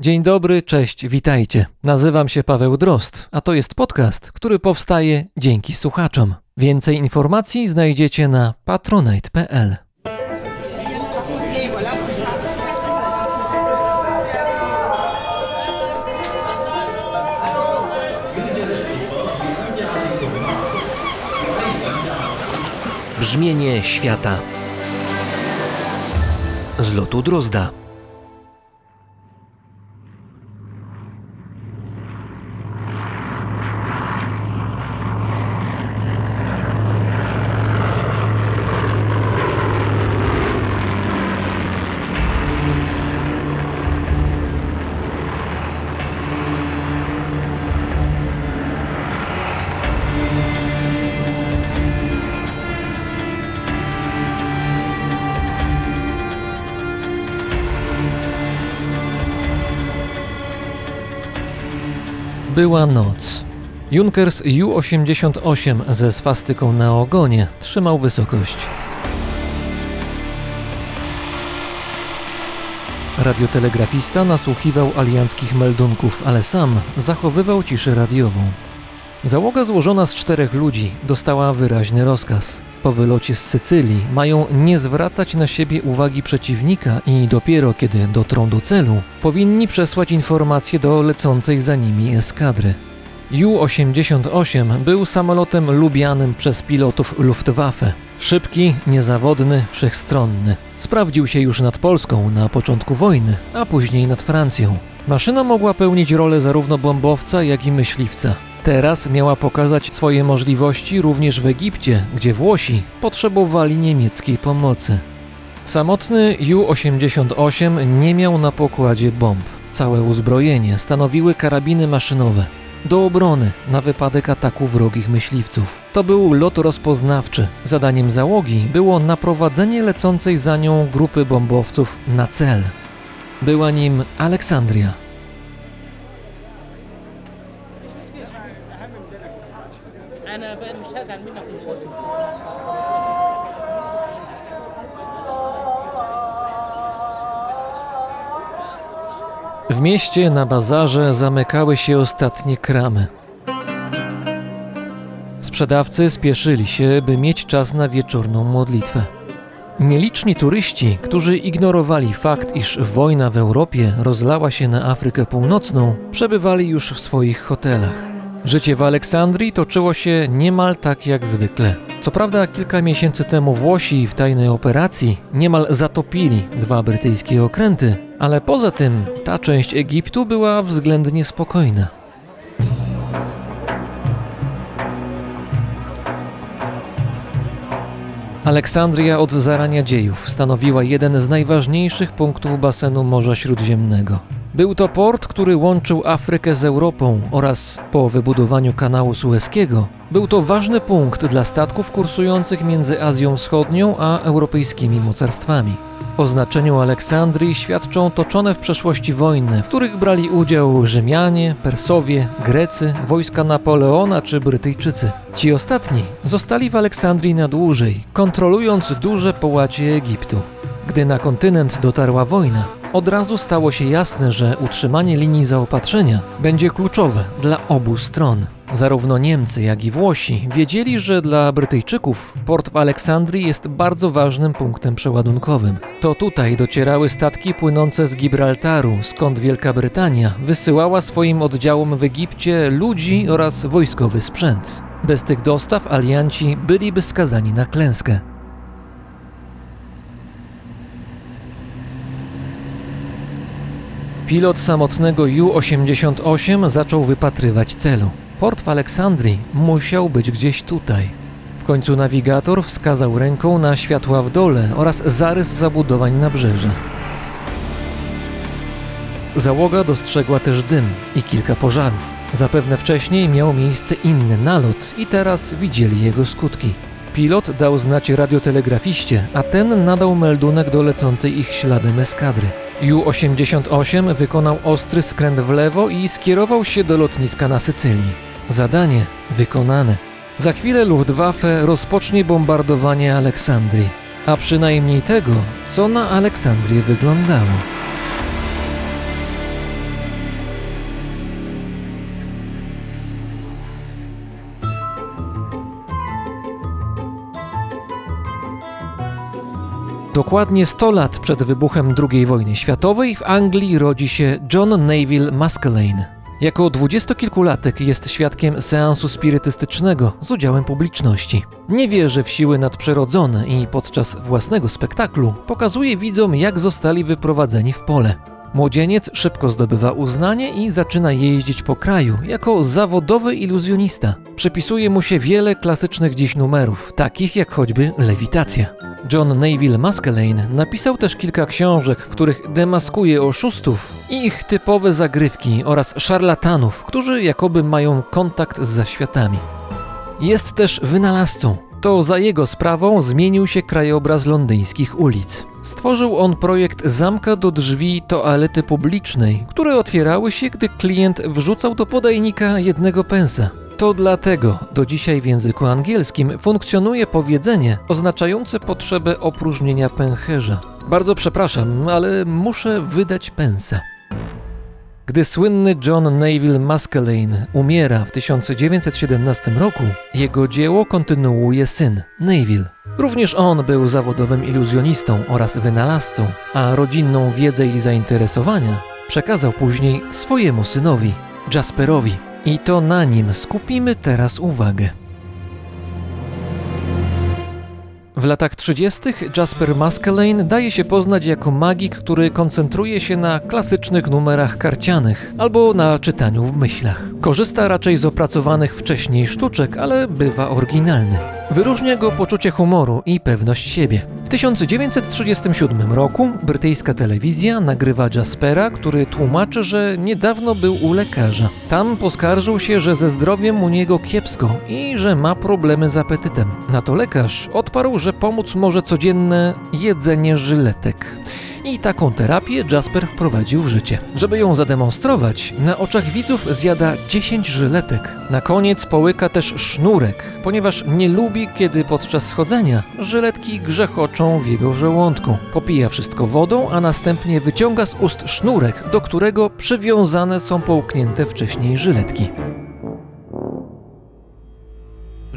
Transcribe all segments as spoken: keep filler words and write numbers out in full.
Dzień dobry, cześć, witajcie. Nazywam się Paweł Drozd, a to jest podcast, który powstaje dzięki słuchaczom. Więcej informacji znajdziecie na patronite kropka p l. Brzmienie świata z lotu Drozda. Była noc. Junkers Ju osiemdziesiąt osiem ze swastyką na ogonie trzymał wysokość. Radiotelegrafista nasłuchiwał alianckich meldunków, ale sam zachowywał ciszę radiową. Załoga złożona z czterech ludzi dostała wyraźny rozkaz. Po wylocie z Sycylii mają nie zwracać na siebie uwagi przeciwnika i dopiero kiedy dotrą do celu, powinni przesłać informacje do lecącej za nimi eskadry. Ju osiemdziesiąt osiem był samolotem lubianym przez pilotów Luftwaffe. Szybki, niezawodny, wszechstronny. Sprawdził się już nad Polską na początku wojny, a później nad Francją. Maszyna mogła pełnić rolę zarówno bombowca, jak i myśliwca. Teraz miała pokazać swoje możliwości również w Egipcie, gdzie Włosi potrzebowali niemieckiej pomocy. Samotny Ju osiemdziesiąt osiem nie miał na pokładzie bomb. Całe uzbrojenie stanowiły karabiny maszynowe do obrony na wypadek ataku wrogich myśliwców. To był lot rozpoznawczy. Zadaniem załogi było naprowadzenie lecącej za nią grupy bombowców na cel. Była nim Aleksandria. W mieście na bazarze zamykały się ostatnie kramy. Sprzedawcy spieszyli się, by mieć czas na wieczorną modlitwę. Nieliczni turyści, którzy ignorowali fakt, iż wojna w Europie rozlała się na Afrykę Północną, przebywali już w swoich hotelach. Życie w Aleksandrii toczyło się niemal tak jak zwykle. Co prawda kilka miesięcy temu Włosi w tajnej operacji niemal zatopili dwa brytyjskie okręty, ale poza tym ta część Egiptu była względnie spokojna. Aleksandria od zarania dziejów stanowiła jeden z najważniejszych punktów basenu Morza Śródziemnego. Był to port, który łączył Afrykę z Europą oraz, po wybudowaniu kanału Sueskiego, był to ważny punkt dla statków kursujących między Azją Wschodnią a europejskimi mocarstwami. O znaczeniu Aleksandrii świadczą toczone w przeszłości wojny, w których brali udział Rzymianie, Persowie, Grecy, wojska Napoleona czy Brytyjczycy. Ci ostatni zostali w Aleksandrii na dłużej, kontrolując duże połacie Egiptu. Gdy na kontynent dotarła wojna, od razu stało się jasne, że utrzymanie linii zaopatrzenia będzie kluczowe dla obu stron. Zarówno Niemcy, jak i Włosi wiedzieli, że dla Brytyjczyków port w Aleksandrii jest bardzo ważnym punktem przeładunkowym. To tutaj docierały statki płynące z Gibraltaru, skąd Wielka Brytania wysyłała swoim oddziałom w Egipcie ludzi oraz wojskowy sprzęt. Bez tych dostaw alianci byliby skazani na klęskę. Pilot samotnego Ju osiemdziesiąt osiem zaczął wypatrywać celu. Port w Aleksandrii musiał być gdzieś tutaj. W końcu nawigator wskazał ręką na światła w dole oraz zarys zabudowań nabrzeża. Załoga dostrzegła też dym i kilka pożarów. Zapewne wcześniej miał miejsce inny nalot i teraz widzieli jego skutki. Pilot dał znać radiotelegrafiście, a ten nadał meldunek do lecącej ich śladem eskadry. Ju osiemdziesiąt osiem wykonał ostry skręt w lewo i skierował się do lotniska na Sycylii. Zadanie wykonane. Za chwilę Luftwaffe rozpocznie bombardowanie Aleksandrii, a przynajmniej tego, co na Aleksandrię wyglądało. Dokładnie sto lat przed wybuchem drugiej wojny światowej w Anglii rodzi się John Neville Maskelyne. Jako dwudziestokilkulatek jest świadkiem seansu spirytystycznego z udziałem publiczności. Nie wierzy w siły nadprzyrodzone i podczas własnego spektaklu pokazuje widzom, jak zostali wyprowadzeni w pole. Młodzieniec szybko zdobywa uznanie i zaczyna jeździć po kraju jako zawodowy iluzjonista. Przypisuje mu się wiele klasycznych dziś numerów, takich jak choćby lewitacja. John Neville Maskelyne napisał też kilka książek, w których demaskuje oszustów i ich typowe zagrywki oraz szarlatanów, którzy jakoby mają kontakt z zaświatami. Jest też wynalazcą. To za jego sprawą zmienił się krajobraz londyńskich ulic. Stworzył on projekt zamka do drzwi toalety publicznej, które otwierały się, gdy klient wrzucał do podajnika jednego pensa. To dlatego do dzisiaj w języku angielskim funkcjonuje powiedzenie oznaczające potrzebę opróżnienia pęcherza. Bardzo przepraszam, ale muszę wydać pensa. Gdy słynny John Neville Maskelyne umiera w tysiąc dziewięćset siedemnastym roku, jego dzieło kontynuuje syn, Neville. Również on był zawodowym iluzjonistą oraz wynalazcą, a rodzinną wiedzę i zainteresowania przekazał później swojemu synowi, Jasperowi. I to na nim skupimy teraz uwagę. W latach trzydziestych Jasper Maskelyne daje się poznać jako magik, który koncentruje się na klasycznych numerach karcianych albo na czytaniu w myślach. Korzysta raczej z opracowanych wcześniej sztuczek, ale bywa oryginalny. Wyróżnia go poczucie humoru i pewność siebie. W tysiąc dziewięćset trzydziestym siódmym roku brytyjska telewizja nagrywa Jaspera, który tłumaczy, że niedawno był u lekarza. Tam poskarżył się, że ze zdrowiem u niego kiepsko i że ma problemy z apetytem. Na to lekarz odparł, że pomóc może codzienne jedzenie żyletek. I taką terapię Jasper wprowadził w życie. Żeby ją zademonstrować, na oczach widzów zjada dziesięć żyletek. Na koniec połyka też sznurek, ponieważ nie lubi, kiedy podczas schodzenia żyletki grzechoczą w jego żołądku. Popija wszystko wodą, a następnie wyciąga z ust sznurek, do którego przywiązane są połknięte wcześniej żyletki.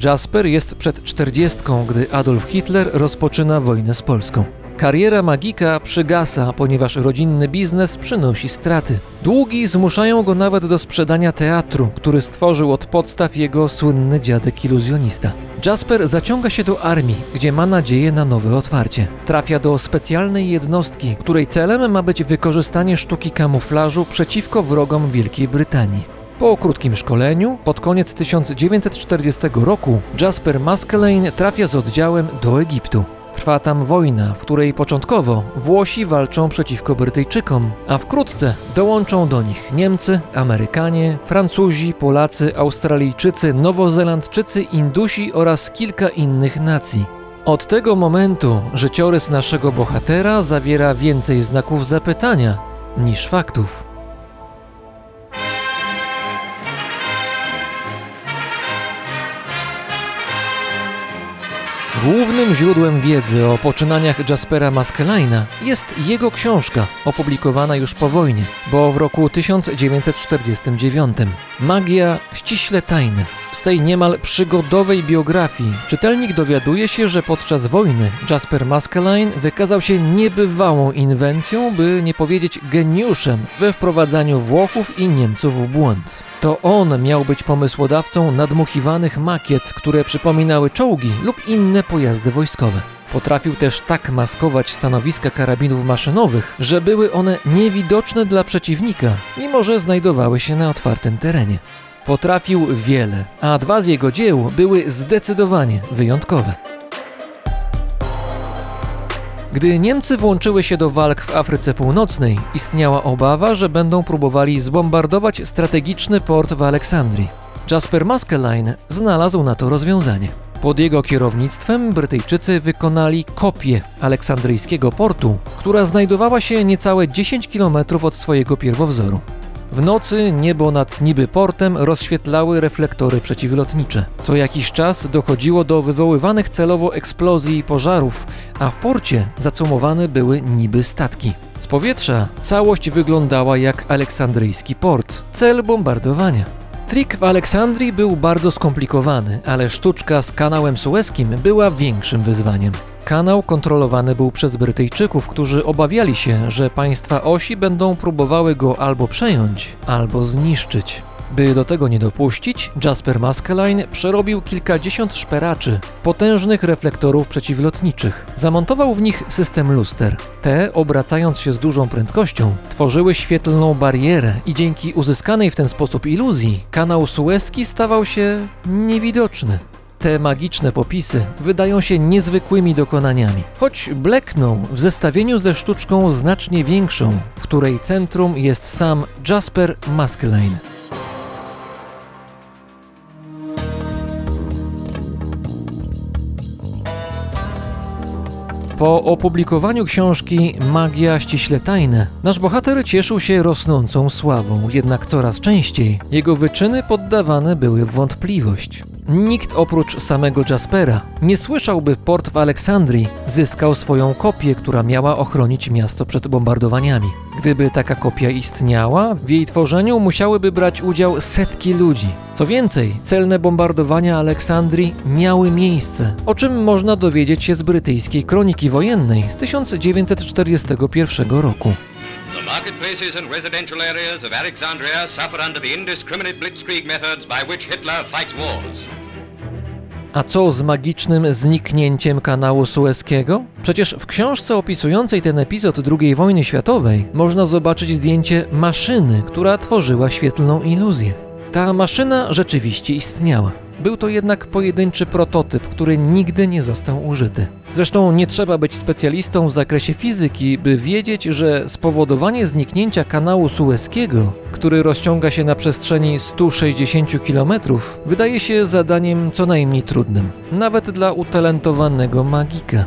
Jasper jest przed czterdziestką, gdy Adolf Hitler rozpoczyna wojnę z Polską. Kariera magika przygasa, ponieważ rodzinny biznes przynosi straty. Długi zmuszają go nawet do sprzedania teatru, który stworzył od podstaw jego słynny dziadek iluzjonista. Jasper zaciąga się do armii, gdzie ma nadzieję na nowe otwarcie. Trafia do specjalnej jednostki, której celem ma być wykorzystanie sztuki kamuflażu przeciwko wrogom Wielkiej Brytanii. Po krótkim szkoleniu, pod koniec tysiąc dziewięćset czterdziestego roku, Jasper Maskelyne trafia z oddziałem do Egiptu. Trwa tam wojna, w której początkowo Włosi walczą przeciwko Brytyjczykom, a wkrótce dołączą do nich Niemcy, Amerykanie, Francuzi, Polacy, Australijczycy, Nowozelandczycy, Indusi oraz kilka innych nacji. Od tego momentu życiorys naszego bohatera zawiera więcej znaków zapytania niż faktów. Głównym źródłem wiedzy o poczynaniach Jaspera Maskelyne'a jest jego książka, opublikowana już po wojnie, bo w roku tysiąc dziewięćset czterdziestym dziewiątym. Magia ściśle tajna. Z tej niemal przygodowej biografii czytelnik dowiaduje się, że podczas wojny Jasper Maskelyne wykazał się niebywałą inwencją, by nie powiedzieć geniuszem we wprowadzaniu Włochów i Niemców w błąd. To on miał być pomysłodawcą nadmuchiwanych makiet, które przypominały czołgi lub inne pojazdy wojskowe. Potrafił też tak maskować stanowiska karabinów maszynowych, że były one niewidoczne dla przeciwnika, mimo że znajdowały się na otwartym terenie. Potrafił wiele, a dwa z jego dzieł były zdecydowanie wyjątkowe. Gdy Niemcy włączyły się do walk w Afryce Północnej, istniała obawa, że będą próbowali zbombardować strategiczny port w Aleksandrii. Jasper Maskelyne znalazł na to rozwiązanie. Pod jego kierownictwem Brytyjczycy wykonali kopię aleksandryjskiego portu, która znajdowała się niecałe dziesięć kilometrów od swojego pierwowzoru. W nocy niebo nad niby portem rozświetlały reflektory przeciwlotnicze. Co jakiś czas dochodziło do wywoływanych celowo eksplozji i pożarów, a w porcie zacumowane były niby statki. Z powietrza całość wyglądała jak aleksandryjski port, cel bombardowania. Trik w Aleksandrii był bardzo skomplikowany, ale sztuczka z kanałem sueskim była większym wyzwaniem. Kanał kontrolowany był przez Brytyjczyków, którzy obawiali się, że państwa osi będą próbowały go albo przejąć, albo zniszczyć. By do tego nie dopuścić, Jasper Maskelyne przerobił kilkadziesiąt szperaczy, potężnych reflektorów przeciwlotniczych. Zamontował w nich system luster. Te, obracając się z dużą prędkością, tworzyły świetlną barierę i dzięki uzyskanej w ten sposób iluzji, kanał Sueski stawał się niewidoczny. Te magiczne popisy wydają się niezwykłymi dokonaniami, choć blekną w zestawieniu ze sztuczką znacznie większą, w której centrum jest sam Jasper Maskelyne. Po opublikowaniu książki Magia ściśle tajna nasz bohater cieszył się rosnącą sławą, jednak coraz częściej jego wyczyny poddawane były w wątpliwość. Nikt oprócz samego Jaspera nie słyszał, by port w Aleksandrii zyskał swoją kopię, która miała ochronić miasto przed bombardowaniami. Gdyby taka kopia istniała, w jej tworzeniu musiałyby brać udział setki ludzi. Co więcej, celne bombardowania Aleksandrii miały miejsce, o czym można dowiedzieć się z brytyjskiej kroniki wojennej z tysiąc dziewięćset czterdziestego pierwszego roku. The marketplaces and residential areas of Alexandria suffer under the indiscriminate blitzkrieg methods by which Hitler fights wars. A co z magicznym zniknięciem kanału Sueskiego? Przecież w książce opisującej ten epizod drugiej wojny światowej można zobaczyć zdjęcie maszyny, która tworzyła świetlną iluzję. Ta maszyna rzeczywiście istniała. Był to jednak pojedynczy prototyp, który nigdy nie został użyty. Zresztą nie trzeba być specjalistą w zakresie fizyki, by wiedzieć, że spowodowanie zniknięcia kanału Sueskiego, który rozciąga się na przestrzeni stu sześćdziesięciu kilometrów, wydaje się zadaniem co najmniej trudnym, nawet dla utalentowanego magika.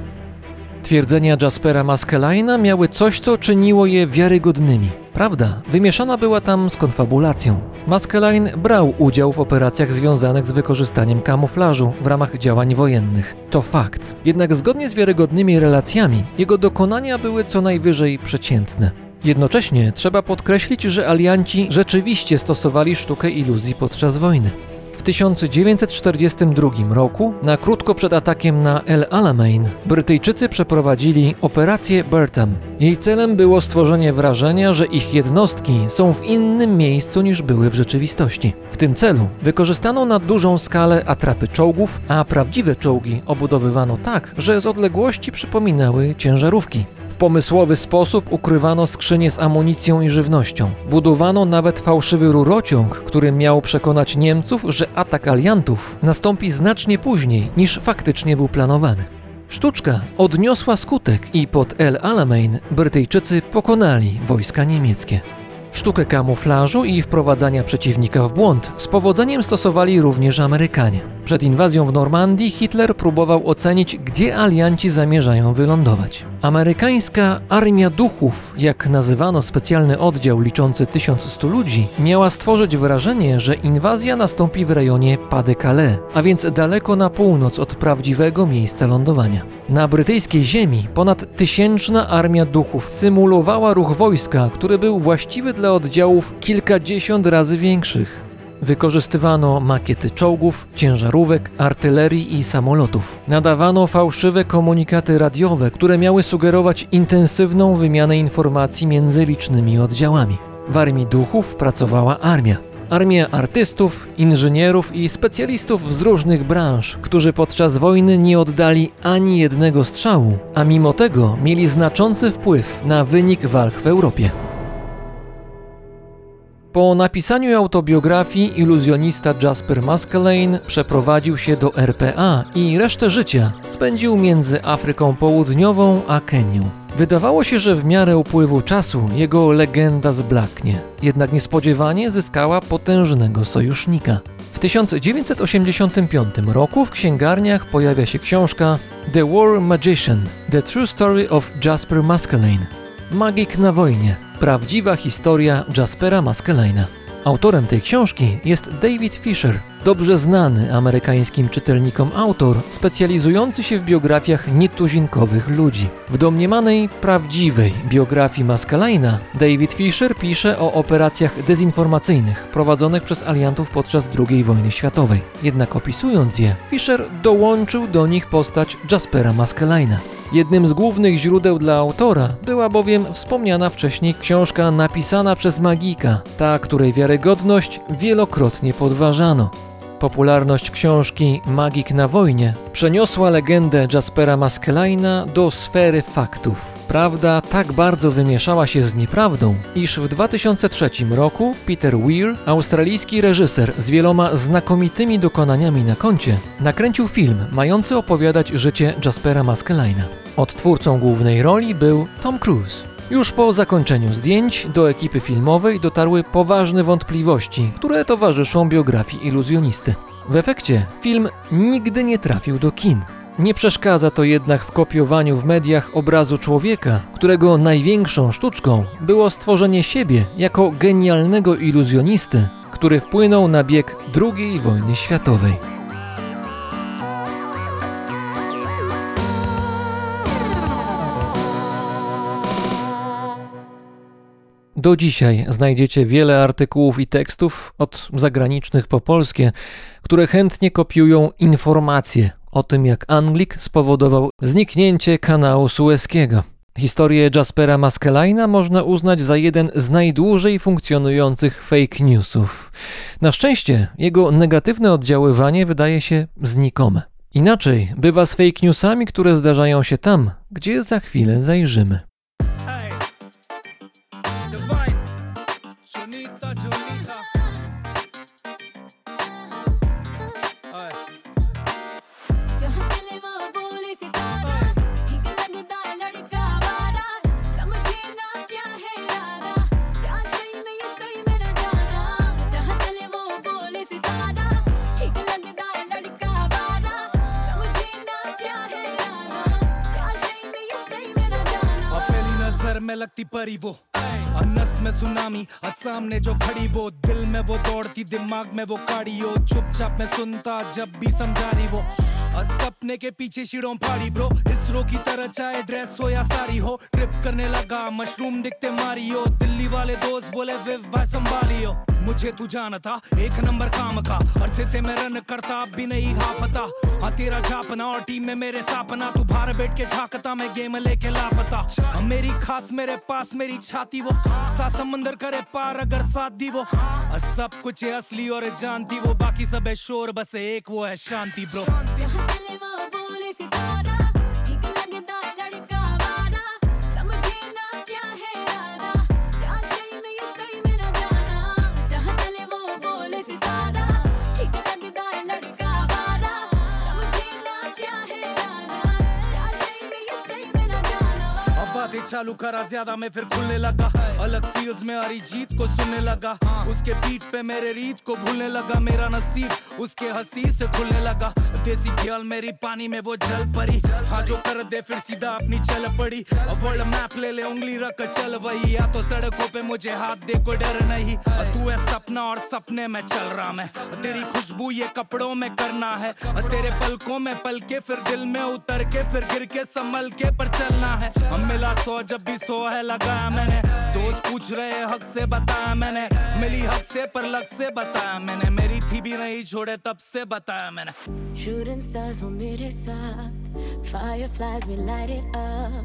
Twierdzenia Jaspera Maskelyne'a miały coś, co czyniło je wiarygodnymi. Prawda wymieszana była tam z konfabulacją. Maskelyne brał udział w operacjach związanych z wykorzystaniem kamuflażu w ramach działań wojennych. To fakt. Jednak zgodnie z wiarygodnymi relacjami jego dokonania były co najwyżej przeciętne. Jednocześnie trzeba podkreślić, że alianci rzeczywiście stosowali sztukę iluzji podczas wojny. W tysiąc dziewięćset czterdziestym drugim roku, na krótko przed atakiem na El Alamein, Brytyjczycy przeprowadzili Operację Bertram. Jej celem było stworzenie wrażenia, że ich jednostki są w innym miejscu niż były w rzeczywistości. W tym celu wykorzystano na dużą skalę atrapy czołgów, a prawdziwe czołgi obudowywano tak, że z odległości przypominały ciężarówki. W pomysłowy sposób ukrywano skrzynie z amunicją i żywnością. Budowano nawet fałszywy rurociąg, który miał przekonać Niemców, że atak aliantów nastąpi znacznie później niż faktycznie był planowany. Sztuczka odniosła skutek i pod El Alamein Brytyjczycy pokonali wojska niemieckie. Sztukę kamuflażu i wprowadzania przeciwnika w błąd z powodzeniem stosowali również Amerykanie. Przed inwazją w Normandii Hitler próbował ocenić, gdzie alianci zamierzają wylądować. Amerykańska Armia Duchów, jak nazywano specjalny oddział liczący tysiąc stu ludzi, miała stworzyć wrażenie, że inwazja nastąpi w rejonie Pas-de-Calais, a więc daleko na północ od prawdziwego miejsca lądowania. Na brytyjskiej ziemi ponad tysięczna Armia Duchów symulowała ruch wojska, który był właściwy dla oddziałów kilkadziesiąt razy większych. Wykorzystywano makiety czołgów, ciężarówek, artylerii i samolotów. Nadawano fałszywe komunikaty radiowe, które miały sugerować intensywną wymianę informacji między licznymi oddziałami. W Armii Duchów pracowała armia. Armia artystów, inżynierów i specjalistów z różnych branż, którzy podczas wojny nie oddali ani jednego strzału, a mimo tego mieli znaczący wpływ na wynik walk w Europie. Po napisaniu autobiografii iluzjonista Jasper Maskelyne przeprowadził się do R P A i resztę życia spędził między Afryką Południową a Kenią. Wydawało się, że w miarę upływu czasu jego legenda zblaknie, jednak niespodziewanie zyskała potężnego sojusznika. W tysiąc dziewięćset osiemdziesiątym piątym roku w księgarniach pojawia się książka The War Magician – The True Story of Jasper Maskelyne – Magik na wojnie. Prawdziwa historia Jaspera Maskelyne'a. Autorem tej książki jest David Fisher, dobrze znany amerykańskim czytelnikom autor, specjalizujący się w biografiach nietuzinkowych ludzi. W domniemanej, prawdziwej biografii Maskelyne'a David Fisher pisze o operacjach dezinformacyjnych prowadzonych przez aliantów podczas drugiej wojny światowej. Jednak opisując je, Fisher dołączył do nich postać Jaspera Maskelyne'a. Jednym z głównych źródeł dla autora była bowiem wspomniana wcześniej książka napisana przez magika, ta, której wiarygodność wielokrotnie podważano. Popularność książki Magik na wojnie przeniosła legendę Jaspera Maskelyne'a do sfery faktów. Prawda tak bardzo wymieszała się z nieprawdą, iż w dwa tysiące trzecim roku Peter Weir, australijski reżyser z wieloma znakomitymi dokonaniami na koncie, nakręcił film mający opowiadać życie Jaspera Maskelyne'a. Odtwórcą głównej roli był Tom Cruise. Już po zakończeniu zdjęć do ekipy filmowej dotarły poważne wątpliwości, które towarzyszą biografii iluzjonisty. W efekcie film nigdy nie trafił do kin. Nie przeszkadza to jednak w kopiowaniu w mediach obrazu człowieka, którego największą sztuczką było stworzenie siebie jako genialnego iluzjonisty, który wpłynął na bieg drugiej wojny światowej. Do dzisiaj znajdziecie wiele artykułów i tekstów, od zagranicznych po polskie, które chętnie kopiują informacje o tym, jak Anglik spowodował zniknięcie kanału Sueskiego. Historię Jaspera Maskelyne'a można uznać za jeden z najdłużej funkcjonujących fake newsów. Na szczęście jego negatywne oddziaływanie wydaje się znikome. Inaczej bywa z fake newsami, które zdarzają się tam, gdzie za chwilę zajrzymy. मुझे तू जाना था एक नंबर काम का अरसे से मैं रन करता अब भी नहीं हाफता हाँ तेरा झापना और टीम में मेरे सापना तू बाहर बैठ के झांकता मैं गेम लेके लापता मेरी खास मेरे पास मेरी छाती वो सात समंदर करे पार अगर साथ दी वो सब कुछ है असली और जानती वो बाकी सब है शोर बस एक वो है शांति ब्रो चालू करा ज्यादा मैं फिर खुलने लगा अलग फील्ड्स में आ रही जीत को सुनने लगा उसके पीठ पे मेरे रीत को भूलने लगा मेरा नसीब उसके हंसी से खुलने लगा देसी ख्याल मेरी पानी में वो जल परी हाँ जो कर दे फिर सीधा अपनी चल पड़ी वर्ल्ड मैप ले ले उंगली रख चल वही या तो सड़कों पे मुझे हाथ दे कोई डर नहीं तू है सपना और सपने में चल रहा मैं तेरी खुशबू ये कपड़ों में करना है तेरे पलकों में पल के फिर दिल में उतर के फिर गिर के संभल के पर चलना है हम मिला सौ जब भी सो है लगाया मैंने दोस्त पूछ रहे हक से बताया मैंने मिली हक से पर लग से बताया मैंने मेरी थी भी नहीं छोड़े तब से बताया मैंने Shooting stars will मेरे साथ Fireflies will light it up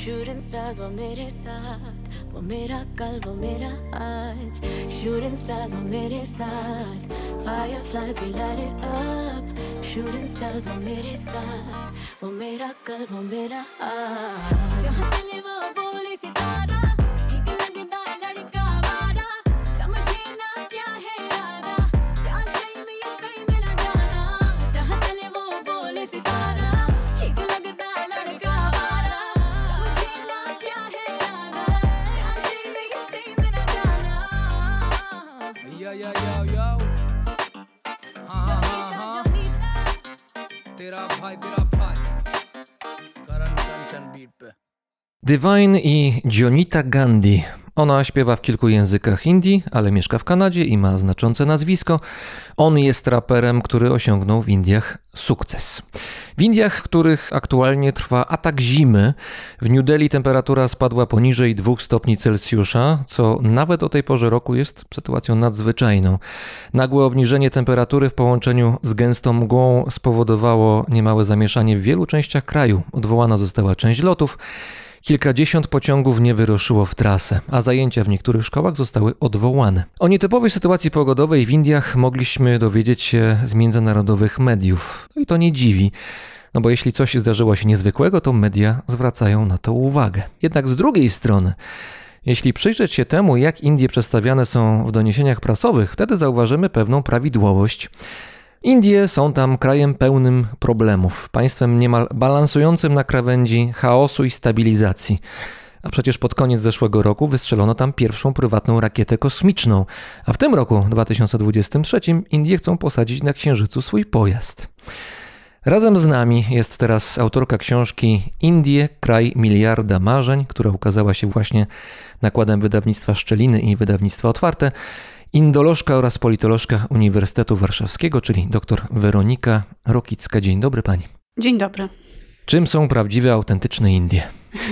Shooting stars will मेरे साथ वो मेरा कल वो मेरा आज Shooting stars will मेरे साथ Fireflies will light it up Shooting stars will मेरे साथ वो मेरा कल वो मेरा आज जहाँ चले वो बोले सितारा Divine i Dionita Gandhi. Ona śpiewa w kilku językach Indii, ale mieszka w Kanadzie i ma znaczące nazwisko. On jest raperem, który osiągnął w Indiach sukces. W Indiach, w których aktualnie trwa atak zimy, w New Delhi temperatura spadła poniżej dwóch stopni Celsjusza, co nawet o tej porze roku jest sytuacją nadzwyczajną. Nagłe obniżenie temperatury w połączeniu z gęstą mgłą spowodowało niemałe zamieszanie w wielu częściach kraju. Odwołana została część lotów. Kilkadziesiąt pociągów nie wyruszyło w trasę, a zajęcia w niektórych szkołach zostały odwołane. O nietypowej sytuacji pogodowej w Indiach mogliśmy dowiedzieć się z międzynarodowych mediów. No i to nie dziwi, no bo jeśli coś zdarzyło się niezwykłego, to media zwracają na to uwagę. Jednak z drugiej strony, jeśli przyjrzeć się temu, jak Indie przedstawiane są w doniesieniach prasowych, wtedy zauważymy pewną prawidłowość. Indie są tam krajem pełnym problemów, państwem niemal balansującym na krawędzi chaosu i stabilizacji. A przecież pod koniec zeszłego roku wystrzelono tam pierwszą prywatną rakietę kosmiczną, a w tym roku, dwa tysiące dwudziestym trzecim, Indie chcą posadzić na Księżycu swój pojazd. Razem z nami jest teraz autorka książki Indie, kraj miliarda marzeń, która ukazała się właśnie nakładem Wydawnictwa Szczeliny i Wydawnictwa Otwarte, indolożka oraz politolożka Uniwersytetu Warszawskiego, czyli dr Weronika Rokicka. Dzień dobry pani. Dzień dobry. Czym są prawdziwe, autentyczne Indie?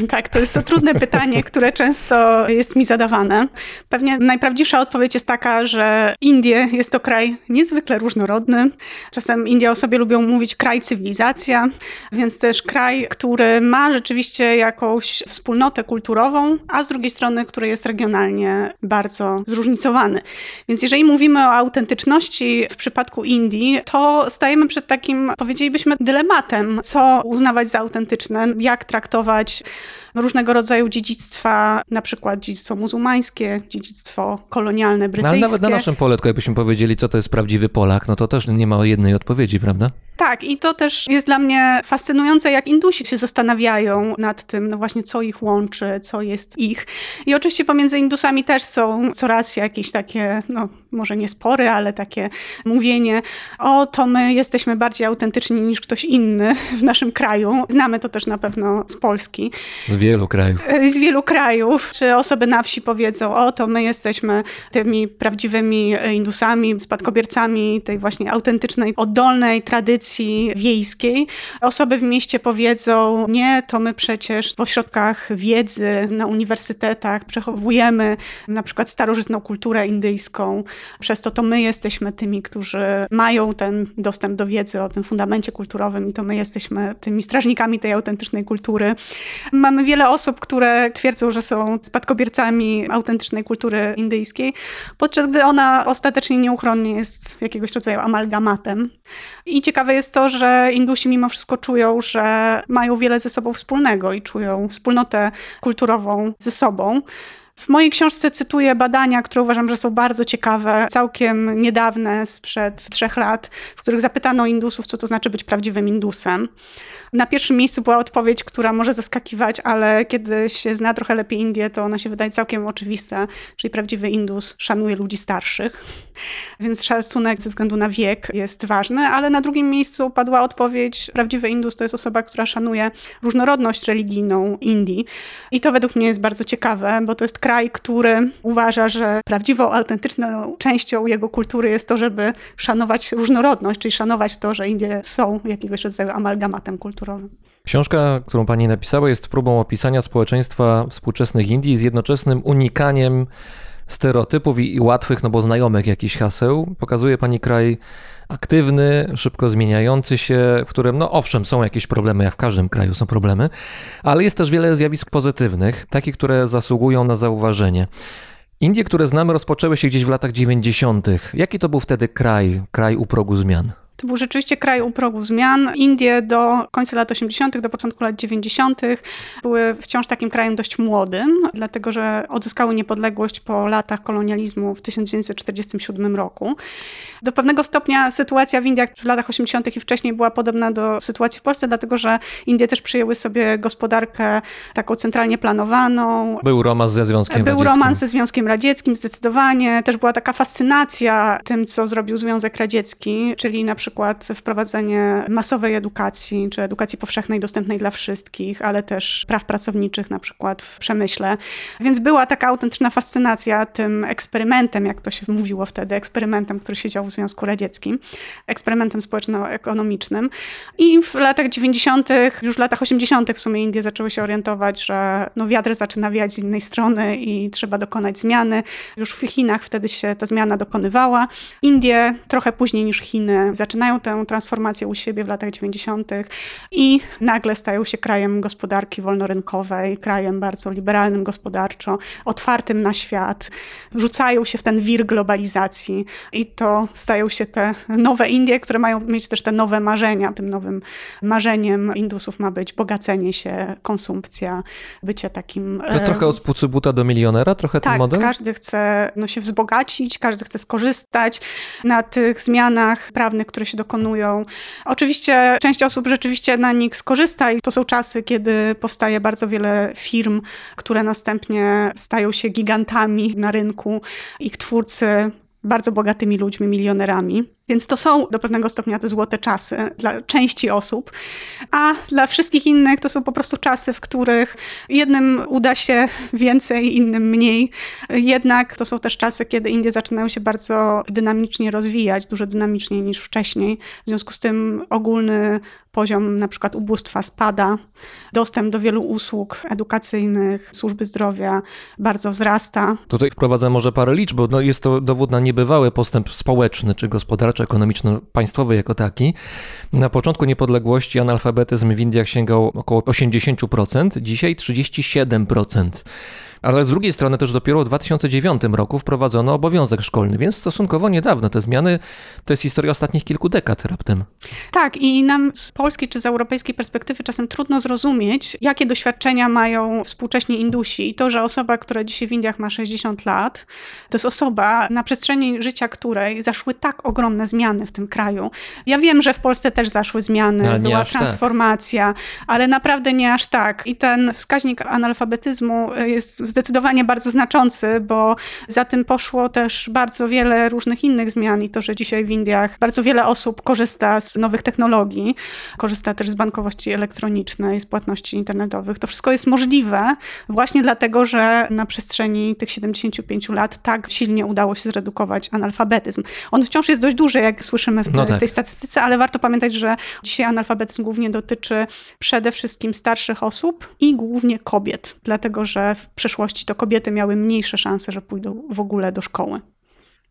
Tak, to jest to trudne pytanie, które często jest mi zadawane. Pewnie najprawdziwsza odpowiedź jest taka, że Indie jest to kraj niezwykle różnorodny. Czasem Indie o sobie lubią mówić kraj cywilizacja, więc też kraj, który ma rzeczywiście jakąś wspólnotę kulturową, a z drugiej strony, który jest regionalnie bardzo zróżnicowany. Więc jeżeli mówimy o autentyczności w przypadku Indii, to stajemy przed takim, powiedzielibyśmy, dylematem, co uznawać za autentyczne, jak traktować różnego rodzaju dziedzictwa, na przykład dziedzictwo muzułmańskie, dziedzictwo kolonialne, brytyjskie. No, ale nawet na naszym pole, tylko jakbyśmy powiedzieli, co to jest prawdziwy Polak, no to też nie ma jednej odpowiedzi, prawda? Tak, i to też jest dla mnie fascynujące, jak Indusi się zastanawiają nad tym, no właśnie, co ich łączy, co jest ich. I oczywiście pomiędzy Indusami też są coraz jakieś takie, no może nie spory, ale takie mówienie, o to my jesteśmy bardziej autentyczni niż ktoś inny w naszym kraju. Znamy to też na pewno z Polski. Z wielu krajów. Z wielu krajów. Czy osoby na wsi powiedzą, o to my jesteśmy tymi prawdziwymi Indusami, spadkobiercami tej właśnie autentycznej, oddolnej tradycji wiejskiej. Osoby w mieście powiedzą, nie, to my przecież w ośrodkach wiedzy, na uniwersytetach przechowujemy na przykład starożytną kulturę indyjską. Przez to to my jesteśmy tymi, którzy mają ten dostęp do wiedzy o tym fundamencie kulturowym i to my jesteśmy tymi strażnikami tej autentycznej kultury. Mamy wiele osób, które twierdzą, że są spadkobiercami autentycznej kultury indyjskiej, podczas gdy ona ostatecznie nieuchronnie jest jakiegoś rodzaju amalgamatem. I ciekawe jest to, że Indusi mimo wszystko czują, że mają wiele ze sobą wspólnego i czują wspólnotę kulturową ze sobą. W mojej książce cytuję badania, które uważam, że są bardzo ciekawe, całkiem niedawne, sprzed trzech lat, w których zapytano Indusów, co to znaczy być prawdziwym Indusem. Na pierwszym miejscu była odpowiedź, która może zaskakiwać, ale kiedy się zna trochę lepiej Indie, to ona się wydaje całkiem oczywista, czyli prawdziwy Indus szanuje ludzi starszych, więc szacunek ze względu na wiek jest ważny, ale na drugim miejscu padła odpowiedź, prawdziwy Indus to jest osoba, która szanuje różnorodność religijną Indii i to według mnie jest bardzo ciekawe, bo to jest kraj, który uważa, że prawdziwą, autentyczną częścią jego kultury jest to, żeby szanować różnorodność, czyli szanować to, że Indie są jakiegoś rodzaju amalgamatem kulturowym. Książka, którą pani napisała, jest próbą opisania społeczeństwa współczesnych Indii z jednoczesnym unikaniem stereotypów i, i łatwych, no bo znajomych jakichś haseł. Pokazuje pani kraj aktywny, szybko zmieniający się, w którym, no owszem, są jakieś problemy, jak w każdym kraju są problemy, ale jest też wiele zjawisk pozytywnych, takich, które zasługują na zauważenie. Indie, które znamy, rozpoczęły się gdzieś w latach dziewięćdziesiątych. Jaki to był wtedy kraj, kraj u progu zmian? To był rzeczywiście kraj u progu zmian. Indie do końca lat osiemdziesiątych, do początku lat dziewięćdziesiątych były wciąż takim krajem dość młodym, dlatego że odzyskały niepodległość po latach kolonializmu w tysiąc dziewięćset czterdziestym siódmym roku. Do pewnego stopnia sytuacja w Indiach w latach osiemdziesiątych i wcześniej była podobna do sytuacji w Polsce, dlatego że Indie też przyjęły sobie gospodarkę taką centralnie planowaną. Był romans ze Związkiem Radzieckim. Był romans ze Związkiem Radzieckim, zdecydowanie. Też była taka fascynacja tym, co zrobił Związek Radziecki, czyli na przykład przykład wprowadzenie masowej edukacji, czy edukacji powszechnej, dostępnej dla wszystkich, ale też praw pracowniczych na przykład w przemyśle. Więc była taka autentyczna fascynacja tym eksperymentem, jak to się mówiło wtedy, eksperymentem, który się dział w Związku Radzieckim, eksperymentem społeczno-ekonomicznym. I w latach dziewięćdziesiątych, już w latach osiemdziesiątych w sumie Indie zaczęły się orientować, że no wiatr zaczyna wiać z innej strony i trzeba dokonać zmiany. Już w Chinach wtedy się ta zmiana dokonywała. Indie trochę później niż Chiny zaczynają tę transformację u siebie w latach dziewięćdziesiątych i nagle stają się krajem gospodarki wolnorynkowej, krajem bardzo liberalnym gospodarczo, otwartym na świat. Rzucają się w ten wir globalizacji i to stają się te nowe Indie, które mają mieć też te nowe marzenia. Tym nowym marzeniem Indusów ma być bogacenie się, konsumpcja, bycie takim... To trochę od pucybuta do milionera, trochę tak, ten model? Tak, każdy chce no, się wzbogacić, każdy chce skorzystać na tych zmianach prawnych, które się dokonują. Oczywiście część osób rzeczywiście na nich skorzysta i to są czasy, kiedy powstaje bardzo wiele firm, które następnie stają się gigantami na rynku, ich twórcy bardzo bogatymi ludźmi, milionerami. Więc to są do pewnego stopnia te złote czasy dla części osób, a dla wszystkich innych to są po prostu czasy, w których jednym uda się więcej, innym mniej. Jednak to są też czasy, kiedy Indie zaczynają się bardzo dynamicznie rozwijać, dużo dynamiczniej niż wcześniej. W związku z tym ogólny poziom na przykład ubóstwa spada, dostęp do wielu usług edukacyjnych, służby zdrowia bardzo wzrasta. Tutaj wprowadzam może parę liczb, bo no jest to dowód na niebywały postęp społeczny czy gospodarczy, ekonomiczno-państwowy jako taki. Na początku niepodległości analfabetyzm w Indiach sięgał około osiemdziesiąt procent, dzisiaj trzydzieści siedem procent. Ale z drugiej strony też dopiero w dwa tysiące dziewiątym roku wprowadzono obowiązek szkolny, więc stosunkowo niedawno te zmiany to jest historia ostatnich kilku dekad raptem. Tak i nam z polskiej czy z europejskiej perspektywy czasem trudno zrozumieć, jakie doświadczenia mają współcześni Indusi i to, że osoba, która dzisiaj w Indiach ma sześćdziesiąt lat, to jest osoba, na przestrzeni życia której zaszły tak ogromne zmiany w tym kraju. Ja wiem, że w Polsce też zaszły zmiany, no, była transformacja, tak. Ale naprawdę nie aż tak i ten wskaźnik analfabetyzmu jest zdecydowanie bardzo znaczący, bo za tym poszło też bardzo wiele różnych innych zmian i to, że dzisiaj w Indiach bardzo wiele osób korzysta z nowych technologii, korzysta też z bankowości elektronicznej, z płatności internetowych. To wszystko jest możliwe właśnie dlatego, że na przestrzeni tych siedemdziesięciu pięciu lat tak silnie udało się zredukować analfabetyzm. On wciąż jest dość duży, jak słyszymy w, te, no tak. w tej statystyce, ale warto pamiętać, że dzisiaj analfabetyzm głównie dotyczy przede wszystkim starszych osób i głównie kobiet, dlatego że w przeszłości to kobiety miały mniejsze szanse, że pójdą w ogóle do szkoły.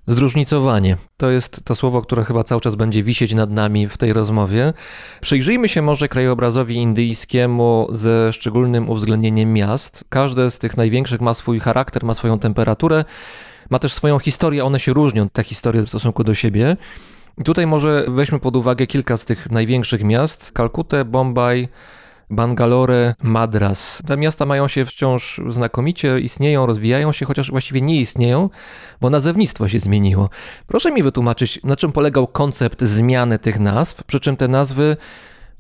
Zróżnicowanie. To jest to słowo, które chyba cały czas będzie wisieć nad nami w tej rozmowie. Przyjrzyjmy się może krajobrazowi indyjskiemu ze szczególnym uwzględnieniem miast. Każde z tych największych ma swój charakter, ma swoją temperaturę, ma też swoją historię, one się różnią, te historie w stosunku do siebie. I tutaj może weźmy pod uwagę kilka z tych największych miast. Kalkutę, Bombaj, Bangalore, Madras. Te miasta mają się wciąż znakomicie, istnieją, rozwijają się, chociaż właściwie nie istnieją, bo nazewnictwo się zmieniło. Proszę mi wytłumaczyć, na czym polegał koncept zmiany tych nazw, przy czym te nazwy,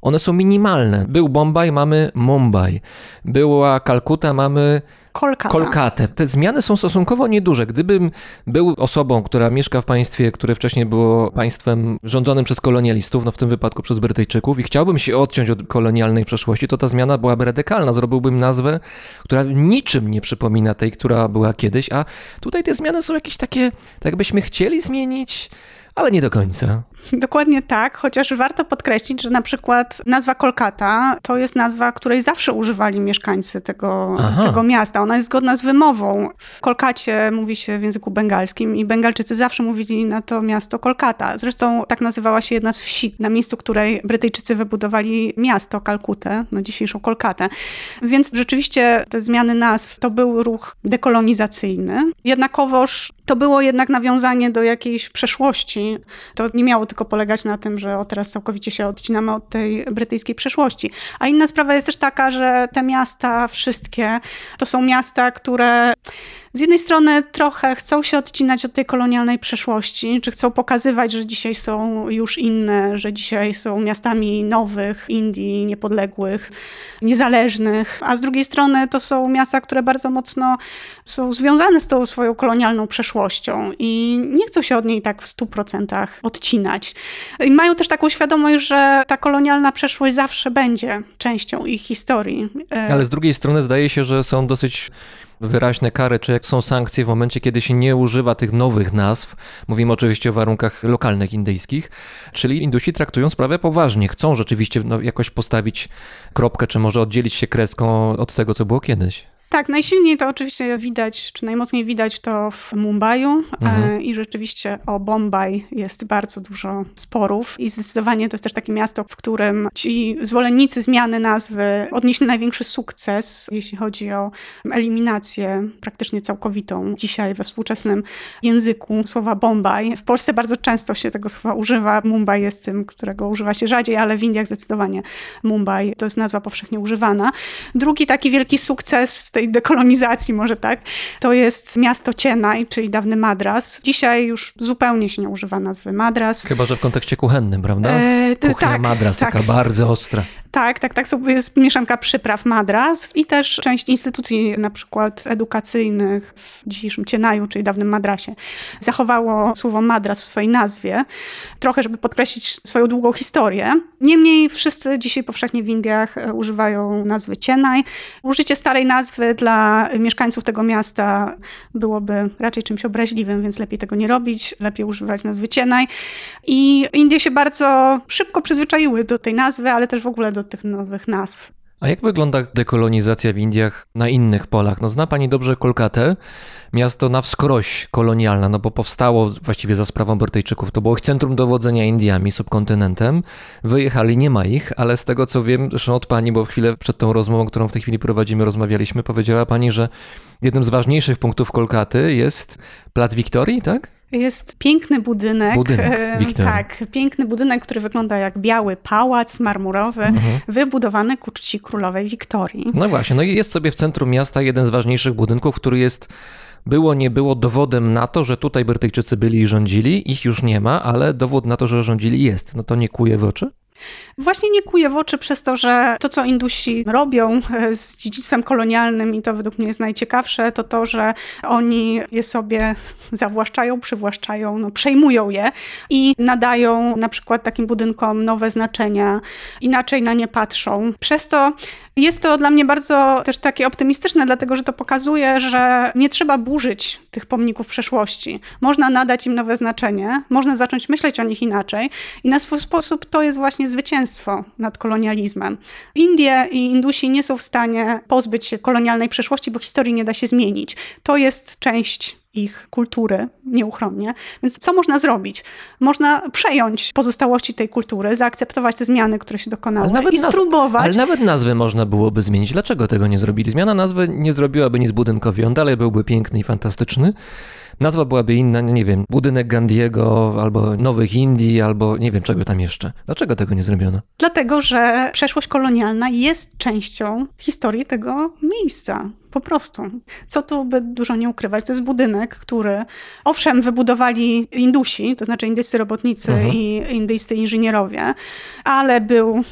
one są minimalne. Był Bombaj, mamy Mumbai. Była Kalkuta, mamy... Kolkata. Kolkatę. Te zmiany są stosunkowo nieduże. Gdybym był osobą, która mieszka w państwie, które wcześniej było państwem rządzonym przez kolonialistów, no w tym wypadku przez Brytyjczyków i chciałbym się odciąć od kolonialnej przeszłości, to ta zmiana byłaby radykalna. Zrobiłbym nazwę, która niczym nie przypomina tej, która była kiedyś, a tutaj te zmiany są jakieś takie, tak byśmy chcieli zmienić, ale nie do końca. Dokładnie tak, chociaż warto podkreślić, że na przykład nazwa Kolkata to jest nazwa, której zawsze używali mieszkańcy tego, tego miasta. Ona jest zgodna z wymową. W Kolkacie mówi się w języku bengalskim i Bengalczycy zawsze mówili na to miasto Kolkata. Zresztą tak nazywała się jedna z wsi, na miejscu której Brytyjczycy wybudowali miasto Kalkutę, no dzisiejszą Kolkatę. Więc rzeczywiście te zmiany nazw to był ruch dekolonizacyjny. Jednakowoż to było jednak nawiązanie do jakiejś przeszłości. To nie miało tylko polegać na tym, że o teraz całkowicie się odcinamy od tej brytyjskiej przeszłości. A inna sprawa jest też taka, że te miasta wszystkie to są miasta, które z jednej strony trochę chcą się odcinać od tej kolonialnej przeszłości, czy chcą pokazywać, że dzisiaj są już inne, że dzisiaj są miastami nowych Indii, niepodległych, niezależnych, a z drugiej strony to są miasta, które bardzo mocno są związane z tą swoją kolonialną przeszłością i nie chcą się od niej tak w stu procentach odcinać. I mają też taką świadomość, że ta kolonialna przeszłość zawsze będzie częścią ich historii. Ale z drugiej strony zdaje się, że są dosyć wyraźne kary, czy jak są sankcje w momencie, kiedy się nie używa tych nowych nazw. Mówimy oczywiście o warunkach lokalnych indyjskich, czyli Indusi traktują sprawę poważnie, chcą rzeczywiście no, jakoś postawić kropkę, czy może oddzielić się kreską od tego, co było kiedyś. Tak, najsilniej to oczywiście widać, czy najmocniej widać to w Mumbaju mhm. i rzeczywiście o Bombaj jest bardzo dużo sporów i zdecydowanie to jest też takie miasto, w którym ci zwolennicy zmiany nazwy odnieśli największy sukces, jeśli chodzi o eliminację praktycznie całkowitą dzisiaj we współczesnym języku słowa Bombaj. W Polsce bardzo często się tego słowa używa, Mumbai jest tym, którego używa się rzadziej, ale w Indiach zdecydowanie Mumbai to jest nazwa powszechnie używana. Drugi taki wielki sukces tej dekolonizacji może tak, to jest miasto Chennai, czyli dawny Madras. Dzisiaj już zupełnie się nie używa nazwy Madras. Chyba że w kontekście kuchennym, prawda? E, to, Kuchnia tak, Madras, tak, taka bardzo ostra. Tak, tak, tak. Jest mieszanka przypraw Madras i też część instytucji na przykład edukacyjnych w dzisiejszym Chennaiu, czyli dawnym Madrasie, zachowało słowo Madras w swojej nazwie. Trochę, żeby podkreślić swoją długą historię. Niemniej wszyscy dzisiaj powszechnie w Indiach używają nazwy Chennai. Użycie starej nazwy dla mieszkańców tego miasta byłoby raczej czymś obraźliwym, więc lepiej tego nie robić, lepiej używać nazwy Chennai. I Indie się bardzo szybko przyzwyczaiły do tej nazwy, ale też w ogóle do tych nowych nazw. A jak wygląda dekolonizacja w Indiach na innych polach? No zna pani dobrze Kolkatę, miasto na wskroś kolonialne, no bo powstało właściwie za sprawą Brytyjczyków. To było ich centrum dowodzenia Indiami, subkontynentem. Wyjechali, nie ma ich, ale z tego co wiem, zresztą od pani, bo chwilę przed tą rozmową, którą w tej chwili prowadzimy, rozmawialiśmy, powiedziała pani, że jednym z ważniejszych punktów Kolkaty jest Plac Wiktorii, tak? Jest piękny budynek, budynek tak, piękny budynek, który wygląda jak biały pałac marmurowy, mhm. wybudowany ku czci królowej Wiktorii. No właśnie, no i jest sobie w centrum miasta jeden z ważniejszych budynków, który jest, było nie było dowodem na to, że tutaj Brytyjczycy byli i rządzili, ich już nie ma, ale dowód na to, że rządzili jest. No to nie kłuje w oczy? Właśnie nie kuje w oczy przez to, że to, co Indusi robią z dziedzictwem kolonialnym i to według mnie jest najciekawsze, to to, że oni je sobie zawłaszczają, przywłaszczają, no, przejmują je i nadają na przykład takim budynkom nowe znaczenia, inaczej na nie patrzą. Przez to jest to dla mnie bardzo też takie optymistyczne, dlatego że to pokazuje, że nie trzeba burzyć tych pomników przeszłości. Można nadać im nowe znaczenie, można zacząć myśleć o nich inaczej i na swój sposób to jest właśnie zwycięstwo nad kolonializmem. Indie i Indusi nie są w stanie pozbyć się kolonialnej przeszłości, bo historii nie da się zmienić. To jest część ich kultury nieuchronnie. Więc co można zrobić? Można przejąć pozostałości tej kultury, zaakceptować te zmiany, które się dokonały ale i spróbować. Naz- ale nawet nazwy można byłoby zmienić. Dlaczego tego nie zrobili? Zmiana nazwy nie zrobiłaby nic budynkowi. On dalej byłby piękny i fantastyczny. Nazwa byłaby inna, nie wiem, budynek Gandiego, albo Nowych Indii, albo nie wiem czego tam jeszcze. Dlaczego tego nie zrobiono? Dlatego, że przeszłość kolonialna jest częścią historii tego miejsca. Po prostu. Co tu by dużo nie ukrywać, to jest budynek, który owszem wybudowali Indusi, to znaczy indyjscy robotnicy mhm. i indyjscy inżynierowie, ale był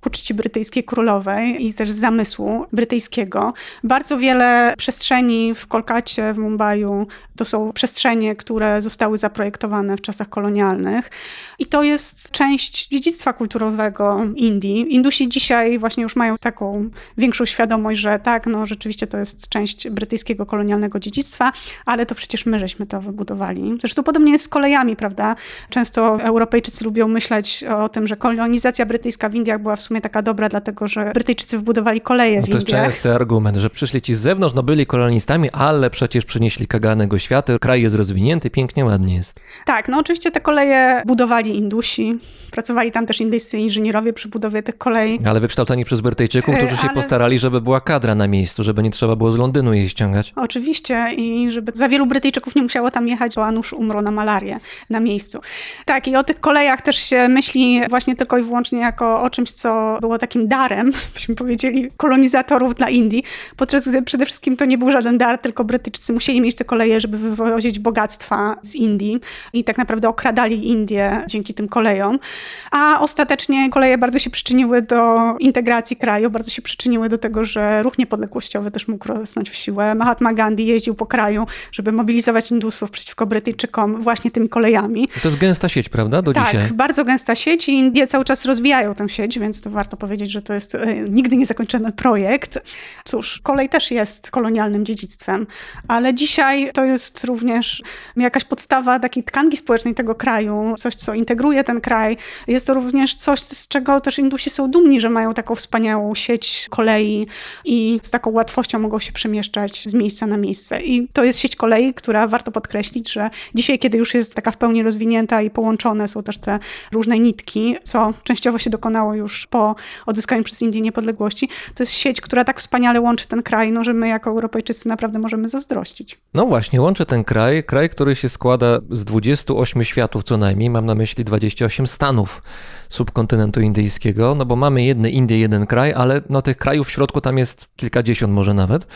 ku czci brytyjskiej królowej i też z zamysłu brytyjskiego. Bardzo wiele przestrzeni w Kolkacie, w Mumbaju to są przestrzenie, które zostały zaprojektowane w czasach kolonialnych i to jest część dziedzictwa kulturowego Indii. Indusi dzisiaj właśnie już mają taką większą świadomość, że tak, no rzeczywiście to jest część brytyjskiego kolonialnego dziedzictwa, ale to przecież my żeśmy to wybudowali. Zresztą podobnie jest z kolejami, prawda? Często Europejczycy lubią myśleć o tym, że kolonizacja brytyjska w Indiach była w sumie taka dobra, dlatego że Brytyjczycy wybudowali koleje w Indiach. No to jest częsty argument, że przyszli ci z zewnątrz, no byli kolonistami, ale przecież przynieśli kaganego świata, kraj jest rozwinięty, pięknie, ładnie jest. Tak, no oczywiście te koleje budowali Indusi, pracowali tam też indyjscy inżynierowie przy budowie tych kolei. Ale wykształceni przez Brytyjczyków, którzy się ale... postarali, żeby była kadra na miejscu, żeby nie trzeba było z Londynu jej ściągać. Oczywiście i żeby za wielu Brytyjczyków nie musiało tam jechać, bo a nuż umrą na malarię na miejscu. Tak, i o tych kolejach też się myśli właśnie tylko i wyłącznie jako o czymś, co to było takim darem, byśmy powiedzieli, kolonizatorów dla Indii, podczas gdy przede wszystkim to nie był żaden dar, tylko Brytyjczycy musieli mieć te koleje, żeby wywozić bogactwa z Indii i tak naprawdę okradali Indię dzięki tym kolejom. A ostatecznie koleje bardzo się przyczyniły do integracji kraju, bardzo się przyczyniły do tego, że ruch niepodległościowy też mógł rosnąć w siłę. Mahatma Gandhi jeździł po kraju, żeby mobilizować Indusów przeciwko Brytyjczykom właśnie tymi kolejami. To jest gęsta sieć, prawda? Do tak, dzisiaj. Tak, bardzo gęsta sieć i Indie cały czas rozwijają tę sieć, więc to warto powiedzieć, że to jest nigdy niezakończony projekt. Cóż, kolej też jest kolonialnym dziedzictwem, ale dzisiaj to jest również jakaś podstawa takiej tkanki społecznej tego kraju, coś, co integruje ten kraj. Jest to również coś, z czego też Indusi są dumni, że mają taką wspaniałą sieć kolei i z taką łatwością mogą się przemieszczać z miejsca na miejsce. I to jest sieć kolei, która warto podkreślić, że dzisiaj, kiedy już jest taka w pełni rozwinięta i połączone są też te różne nitki, co częściowo się dokonało już po odzyskaniu przez Indię niepodległości, to jest sieć, która tak wspaniale łączy ten kraj, no, że my jako Europejczycy naprawdę możemy zazdrościć. No właśnie, łączy ten kraj, kraj, który się składa z dwudziestu ośmiu światów co najmniej, mam na myśli dwudziestu ośmiu stanów subkontynentu indyjskiego, no bo mamy jedne Indie, jeden kraj, ale no tych krajów w środku tam jest kilkadziesiąt może nawet.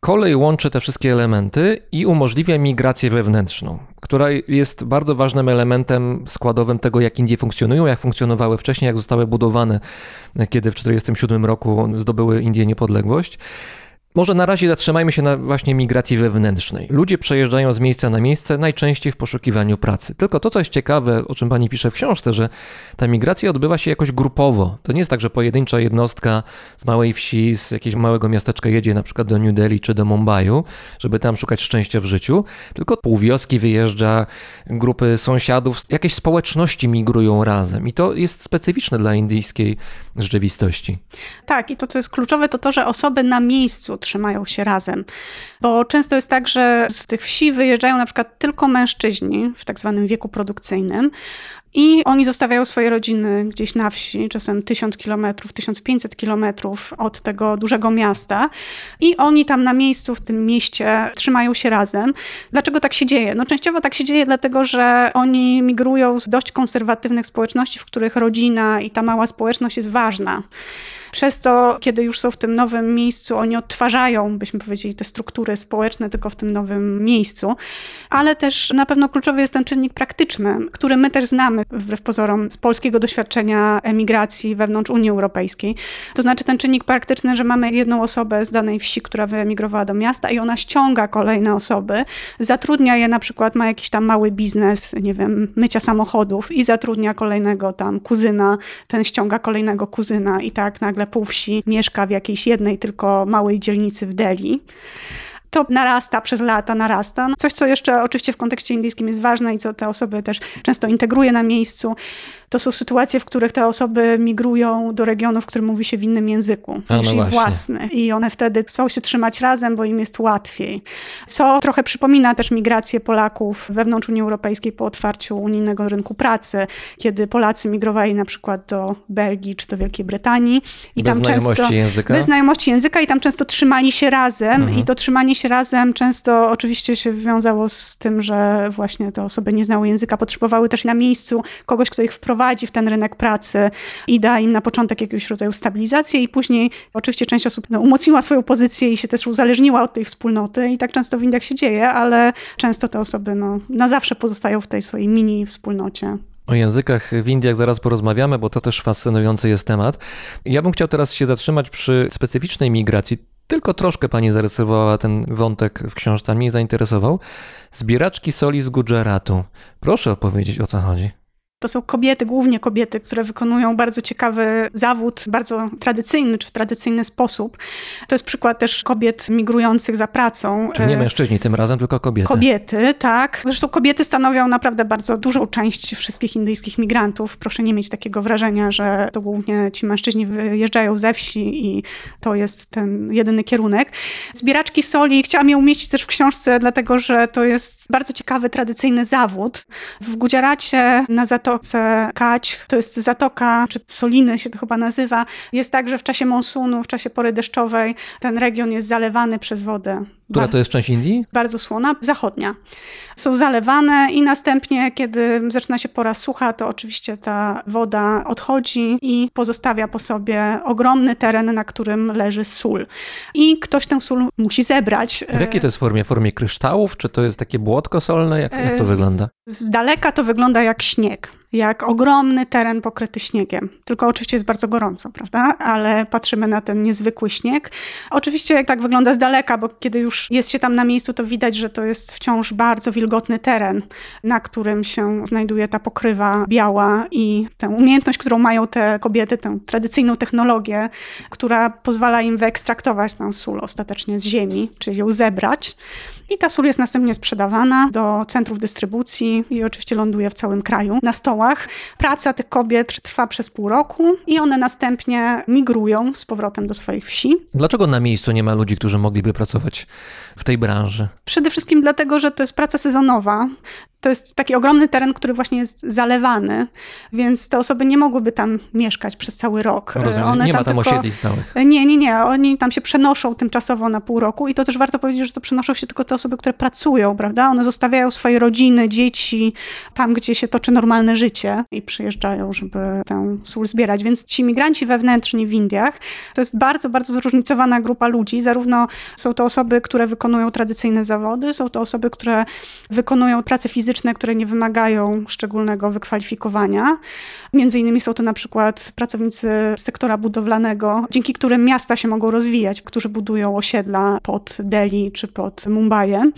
Kolej łączy te wszystkie elementy i umożliwia migrację wewnętrzną, która jest bardzo ważnym elementem składowym tego, jak Indie funkcjonują, jak funkcjonowały wcześniej, jak zostały budowane, kiedy w tysiąc dziewięćset czterdziestym siódmym roku zdobyły Indie niepodległość. Może na razie zatrzymajmy się na właśnie migracji wewnętrznej. Ludzie przejeżdżają z miejsca na miejsce, najczęściej w poszukiwaniu pracy. Tylko to, co jest ciekawe, o czym pani pisze w książce, że ta migracja odbywa się jakoś grupowo. To nie jest tak, że pojedyncza jednostka z małej wsi, z jakiegoś małego miasteczka jedzie na przykład do New Delhi czy do Mumbai'u, żeby tam szukać szczęścia w życiu, tylko pół wioski wyjeżdża, grupy sąsiadów, jakieś społeczności migrują razem. I to jest specyficzne dla indyjskiej rzeczywistości. Tak, i to, co jest kluczowe, to to, że osoby na miejscu trzymają się razem. Bo często jest tak, że z tych wsi wyjeżdżają na przykład tylko mężczyźni w tak zwanym wieku produkcyjnym i oni zostawiają swoje rodziny gdzieś na wsi, czasem tysiąc kilometrów, tysiąc pięćset kilometrów od tego dużego miasta i oni tam na miejscu, w tym mieście trzymają się razem. Dlaczego tak się dzieje? No częściowo tak się dzieje dlatego, że oni migrują z dość konserwatywnych społeczności, w których rodzina i ta mała społeczność jest ważna. Przez to, kiedy już są w tym nowym miejscu, oni odtwarzają, byśmy powiedzieli, te struktury społeczne tylko w tym nowym miejscu. Ale też na pewno kluczowy jest ten czynnik praktyczny, który my też znamy, wbrew pozorom, z polskiego doświadczenia emigracji wewnątrz Unii Europejskiej. To znaczy ten czynnik praktyczny, że mamy jedną osobę z danej wsi, która wyemigrowała do miasta i ona ściąga kolejne osoby, zatrudnia je na przykład, ma jakiś tam mały biznes, nie wiem, mycia samochodów i zatrudnia kolejnego tam kuzyna, ten ściąga kolejnego kuzyna i tak nagle pół wsi mieszka w jakiejś jednej tylko małej dzielnicy w Delhi. To narasta przez lata, narasta. Coś, co jeszcze oczywiście w kontekście indyjskim jest ważne i co te osoby też często integruje na miejscu, to są sytuacje, w których te osoby migrują do regionów, w którym mówi się w innym języku A, niż no ich własny. I one wtedy chcą się trzymać razem, bo im jest łatwiej. Co trochę przypomina też migrację Polaków wewnątrz Unii Europejskiej po otwarciu unijnego rynku pracy, kiedy Polacy migrowali na przykład do Belgii czy do Wielkiej Brytanii. I bez tam znajomości często, języka. Bez znajomości języka i tam często trzymali się razem mhm. i to trzymanie się razem często oczywiście się wiązało z tym, że właśnie te osoby nie znały języka, potrzebowały też na miejscu kogoś, kto ich wprowadzi w ten rynek pracy i da im na początek jakiegoś rodzaju stabilizację i później oczywiście część osób no, umocniła swoją pozycję i się też uzależniła od tej wspólnoty i tak często w Indiach się dzieje, ale często te osoby no, na zawsze pozostają w tej swojej mini wspólnocie. O językach w Indiach zaraz porozmawiamy, bo to też fascynujący jest temat. Ja bym chciał teraz się zatrzymać przy specyficznej migracji. Tylko troszkę pani zarysowała ten wątek w książce, mnie zainteresował. Zbieraczki soli z Gujaratu. Proszę opowiedzieć, o co chodzi. To są kobiety, głównie kobiety, które wykonują bardzo ciekawy zawód, bardzo tradycyjny, czy w tradycyjny sposób. To jest przykład też kobiet migrujących za pracą. Czyli nie mężczyźni tym razem, tylko kobiety. Kobiety, tak. Zresztą kobiety stanowią naprawdę bardzo dużą część wszystkich indyjskich migrantów. Proszę nie mieć takiego wrażenia, że to głównie ci mężczyźni wyjeżdżają ze wsi i to jest ten jedyny kierunek. Zbieraczki soli, chciałam je umieścić też w książce, dlatego że to jest bardzo ciekawy, tradycyjny zawód. W Gujaracie na Zatoce Kać, to jest zatoka, czy Soliny się to chyba nazywa. Jest tak, że w czasie monsunu, w czasie pory deszczowej ten region jest zalewany przez wodę Która to jest część Indii? Bardzo słona, zachodnia. Są zalewane i następnie, kiedy zaczyna się pora sucha, to oczywiście ta woda odchodzi i pozostawia po sobie ogromny teren, na którym leży sól. I ktoś tę sól musi zebrać. W jakiej to jest formie? W formie kryształów? Czy to jest takie błotko solne? Jak, jak to wygląda? Z daleka to wygląda jak śnieg. Jak ogromny teren pokryty śniegiem. Tylko oczywiście jest bardzo gorąco, prawda? Ale patrzymy na ten niezwykły śnieg. Oczywiście tak wygląda z daleka, bo kiedy już jest się tam na miejscu, to widać, że to jest wciąż bardzo wilgotny teren, na którym się znajduje ta pokrywa biała i tę umiejętność, którą mają te kobiety, tę tradycyjną technologię, która pozwala im wyekstraktować tę sól ostatecznie z ziemi, czyli ją zebrać. I ta sól jest następnie sprzedawana do centrów dystrybucji i oczywiście ląduje w całym kraju na stołach. Praca tych kobiet trwa przez pół roku i one następnie migrują z powrotem do swoich wsi. Dlaczego na miejscu nie ma ludzi, którzy mogliby pracować w tej branży? Przede wszystkim dlatego, że to jest praca sezonowa. To jest taki ogromny teren, który właśnie jest zalewany, więc te osoby nie mogłyby tam mieszkać przez cały rok. Rozumiem, One nie tam ma tam tylko... osiedli stałych. Nie, nie, nie. Oni tam się przenoszą tymczasowo na pół roku i to też warto powiedzieć, że to przenoszą się tylko te osoby, które pracują, prawda? One zostawiają swoje rodziny, dzieci tam, gdzie się toczy normalne życie i przyjeżdżają, żeby tę sól zbierać. Więc ci migranci wewnętrzni w Indiach to jest bardzo, bardzo zróżnicowana grupa ludzi. Zarówno są to osoby, które wykonują tradycyjne zawody, są to osoby, które wykonują pracę fizyczną, które nie wymagają szczególnego wykwalifikowania. Między innymi są to na przykład pracownicy sektora budowlanego, dzięki którym miasta się mogą rozwijać, którzy budują osiedla pod Delhi czy pod Mumbajem.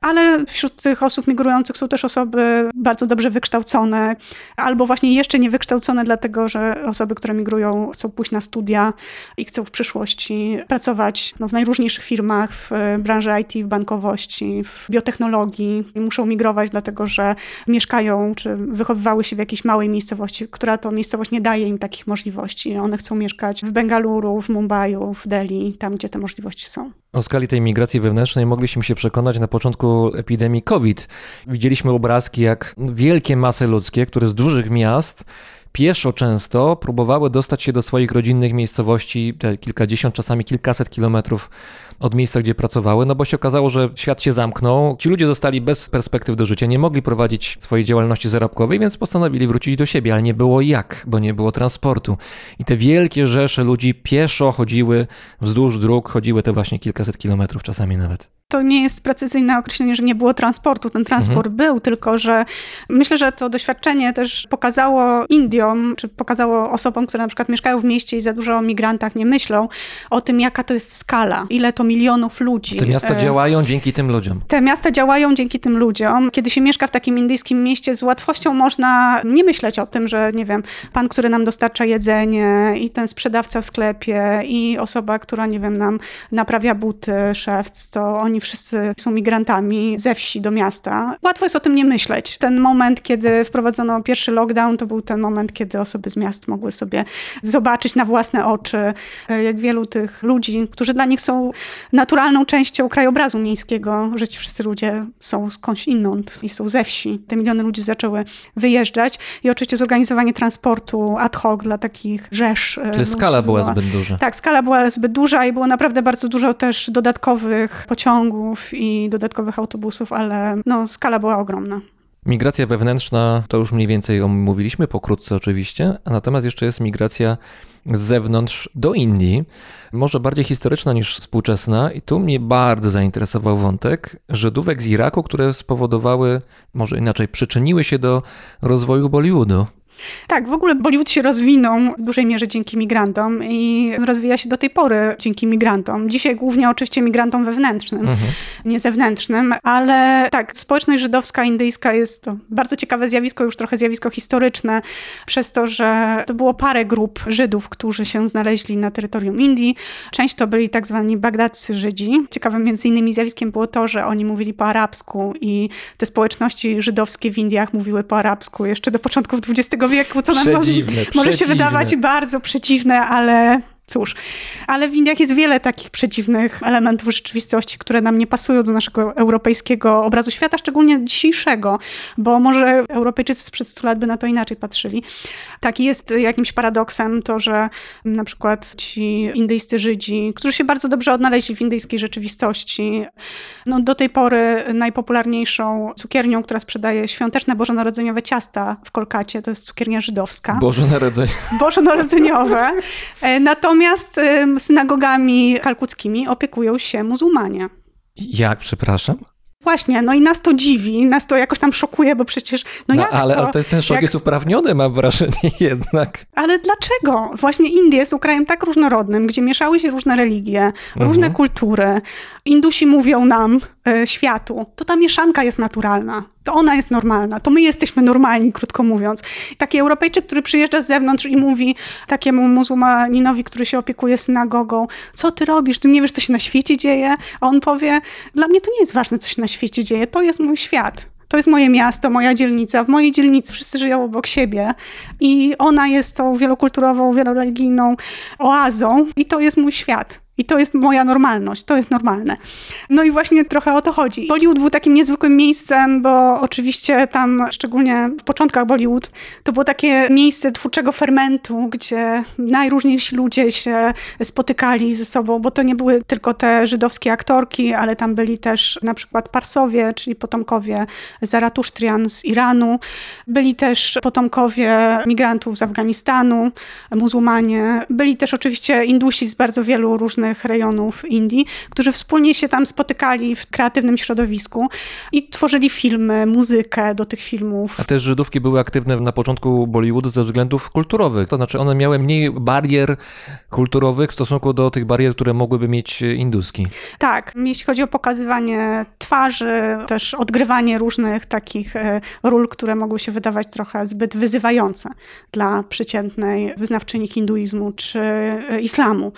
Ale wśród tych osób migrujących są też osoby bardzo dobrze wykształcone albo właśnie jeszcze niewykształcone, dlatego że osoby, które migrują, chcą pójść na studia i chcą w przyszłości pracować no, w najróżniejszych firmach, w branży I T, w bankowości, w biotechnologii i muszą migrować, dlatego że mieszkają czy wychowywały się w jakiejś małej miejscowości, która to miejscowość nie daje im takich możliwości. One chcą mieszkać w Bengaluru, w Mumbaiu, w Delhi, tam gdzie te możliwości są. O skali tej migracji wewnętrznej mogliśmy się przekonać na początku epidemii COVID. Widzieliśmy obrazki, jak wielkie masy ludzkie, które z dużych miast pieszo często próbowały dostać się do swoich rodzinnych miejscowości, te kilkadziesiąt, czasami kilkaset kilometrów od miejsca, gdzie pracowały, no bo się okazało, że świat się zamknął. Ci ludzie zostali bez perspektyw do życia, nie mogli prowadzić swojej działalności zarobkowej, więc postanowili wrócić do siebie, ale nie było jak, bo nie było transportu. I te wielkie rzesze ludzi pieszo chodziły wzdłuż dróg, chodziły te właśnie kilkaset kilometrów, czasami nawet. To nie jest precyzyjne określenie, że nie było transportu. Ten transport mhm. był, tylko że myślę, że to doświadczenie też pokazało Indiom, czy pokazało osobom, które na przykład mieszkają w mieście i za dużo o migrantach nie myślą, o tym, jaka to jest skala, ile to milionów ludzi. Te miasta działają dzięki tym ludziom. Te miasta działają dzięki tym ludziom. Kiedy się mieszka w takim indyjskim mieście, z łatwością można nie myśleć o tym, że nie wiem, pan, który nam dostarcza jedzenie i ten sprzedawca w sklepie i osoba, która nie wiem, nam naprawia buty, szewc, to oni wszyscy są migrantami ze wsi do miasta. Łatwo jest o tym nie myśleć. Ten moment, kiedy wprowadzono pierwszy lockdown, to był ten moment, kiedy osoby z miast mogły sobie zobaczyć na własne oczy, jak wielu tych ludzi, którzy dla nich są naturalną częścią krajobrazu miejskiego, że ci wszyscy ludzie są skądś inąd i są ze wsi. Te miliony ludzi zaczęły wyjeżdżać i oczywiście zorganizowanie transportu ad hoc dla takich rzesz. Czyli skala była zbyt duża. Tak, skala była zbyt duża i było naprawdę bardzo dużo też dodatkowych pociągów i dodatkowych autobusów, ale no, skala była ogromna. Migracja wewnętrzna, to już mniej więcej omówiliśmy, pokrótce oczywiście, a natomiast jeszcze jest migracja z zewnątrz do Indii, może bardziej historyczna niż współczesna i tu mnie bardzo zainteresował wątek Żydówek z Iraku, które spowodowały, może inaczej, przyczyniły się do rozwoju Bollywoodu. Tak, w ogóle Bollywood się rozwinął w dużej mierze dzięki migrantom i rozwija się do tej pory dzięki migrantom. Dzisiaj głównie oczywiście migrantom wewnętrznym, mhm. nie zewnętrznym, ale tak, społeczność żydowska, indyjska jest to bardzo ciekawe zjawisko, już trochę zjawisko historyczne, przez to, że to było parę grup Żydów, którzy się znaleźli na terytorium Indii. Część to byli tak zwani bagdaccy Żydzi. Ciekawym między innymi zjawiskiem było to, że oni mówili po arabsku i te społeczności żydowskie w Indiach mówiły po arabsku jeszcze do początków dwudziestego wieku, co nam może, może się wydawać bardzo przedziwne, ale Cóż, ale w Indiach jest wiele takich przeciwnych elementów rzeczywistości, które nam nie pasują do naszego europejskiego obrazu świata, szczególnie dzisiejszego, bo może Europejczycy sprzed stu lat by na to inaczej patrzyli. Taki jest jakimś paradoksem to, że na przykład ci indyjscy Żydzi, którzy się bardzo dobrze odnaleźli w indyjskiej rzeczywistości, no do tej pory najpopularniejszą cukiernią, która sprzedaje świąteczne bożonarodzeniowe ciasta w Kolkacie, to jest cukiernia żydowska. Bożonarodzeniowe. Bożonarodzeniowe. Natomiast Natomiast synagogami kalkuckimi opiekują się muzułmanie. Jak, przepraszam? Właśnie, no i nas to dziwi, nas to jakoś tam szokuje, bo przecież... No, no jak ale, to, ale to jest, ten szok jak... jest uprawniony, mam wrażenie jednak. Ale dlaczego? Właśnie Indie jest krajem tak różnorodnym, gdzie mieszały się różne religie, mhm. różne kultury. Indusi mówią nam, y, światu, to ta mieszanka jest naturalna. To ona jest normalna, to my jesteśmy normalni, krótko mówiąc. Taki Europejczyk, który przyjeżdża z zewnątrz i mówi takiemu muzułmaninowi, który się opiekuje synagogą, co ty robisz, ty nie wiesz, co się na świecie dzieje? A on powie, dla mnie to nie jest ważne, co się na świecie dzieje, to jest mój świat. To jest moje miasto, moja dzielnica. W mojej dzielnicy wszyscy żyją obok siebie i ona jest tą wielokulturową, wieloreligijną oazą i to jest mój świat. I to jest moja normalność, to jest normalne. No i właśnie trochę o to chodzi. Bollywood był takim niezwykłym miejscem, bo oczywiście tam, szczególnie w początkach Bollywood, to było takie miejsce twórczego fermentu, gdzie najróżniejsi ludzie się spotykali ze sobą, bo to nie były tylko te żydowskie aktorki, ale tam byli też na przykład Parsowie, czyli potomkowie Zaratusztrian z Iranu. Byli też potomkowie migrantów z Afganistanu, muzułmanie. Byli też oczywiście Indusi z bardzo wielu różnych rejonów Indii, którzy wspólnie się tam spotykali w kreatywnym środowisku i tworzyli filmy, muzykę do tych filmów. A te Żydówki były aktywne na początku Bollywoodu ze względów kulturowych, to znaczy one miały mniej barier kulturowych w stosunku do tych barier, które mogłyby mieć Induski. Tak, jeśli chodzi o pokazywanie twarzy, też odgrywanie różnych takich ról, które mogły się wydawać trochę zbyt wyzywające dla przeciętnej wyznawczyni hinduizmu czy islamu.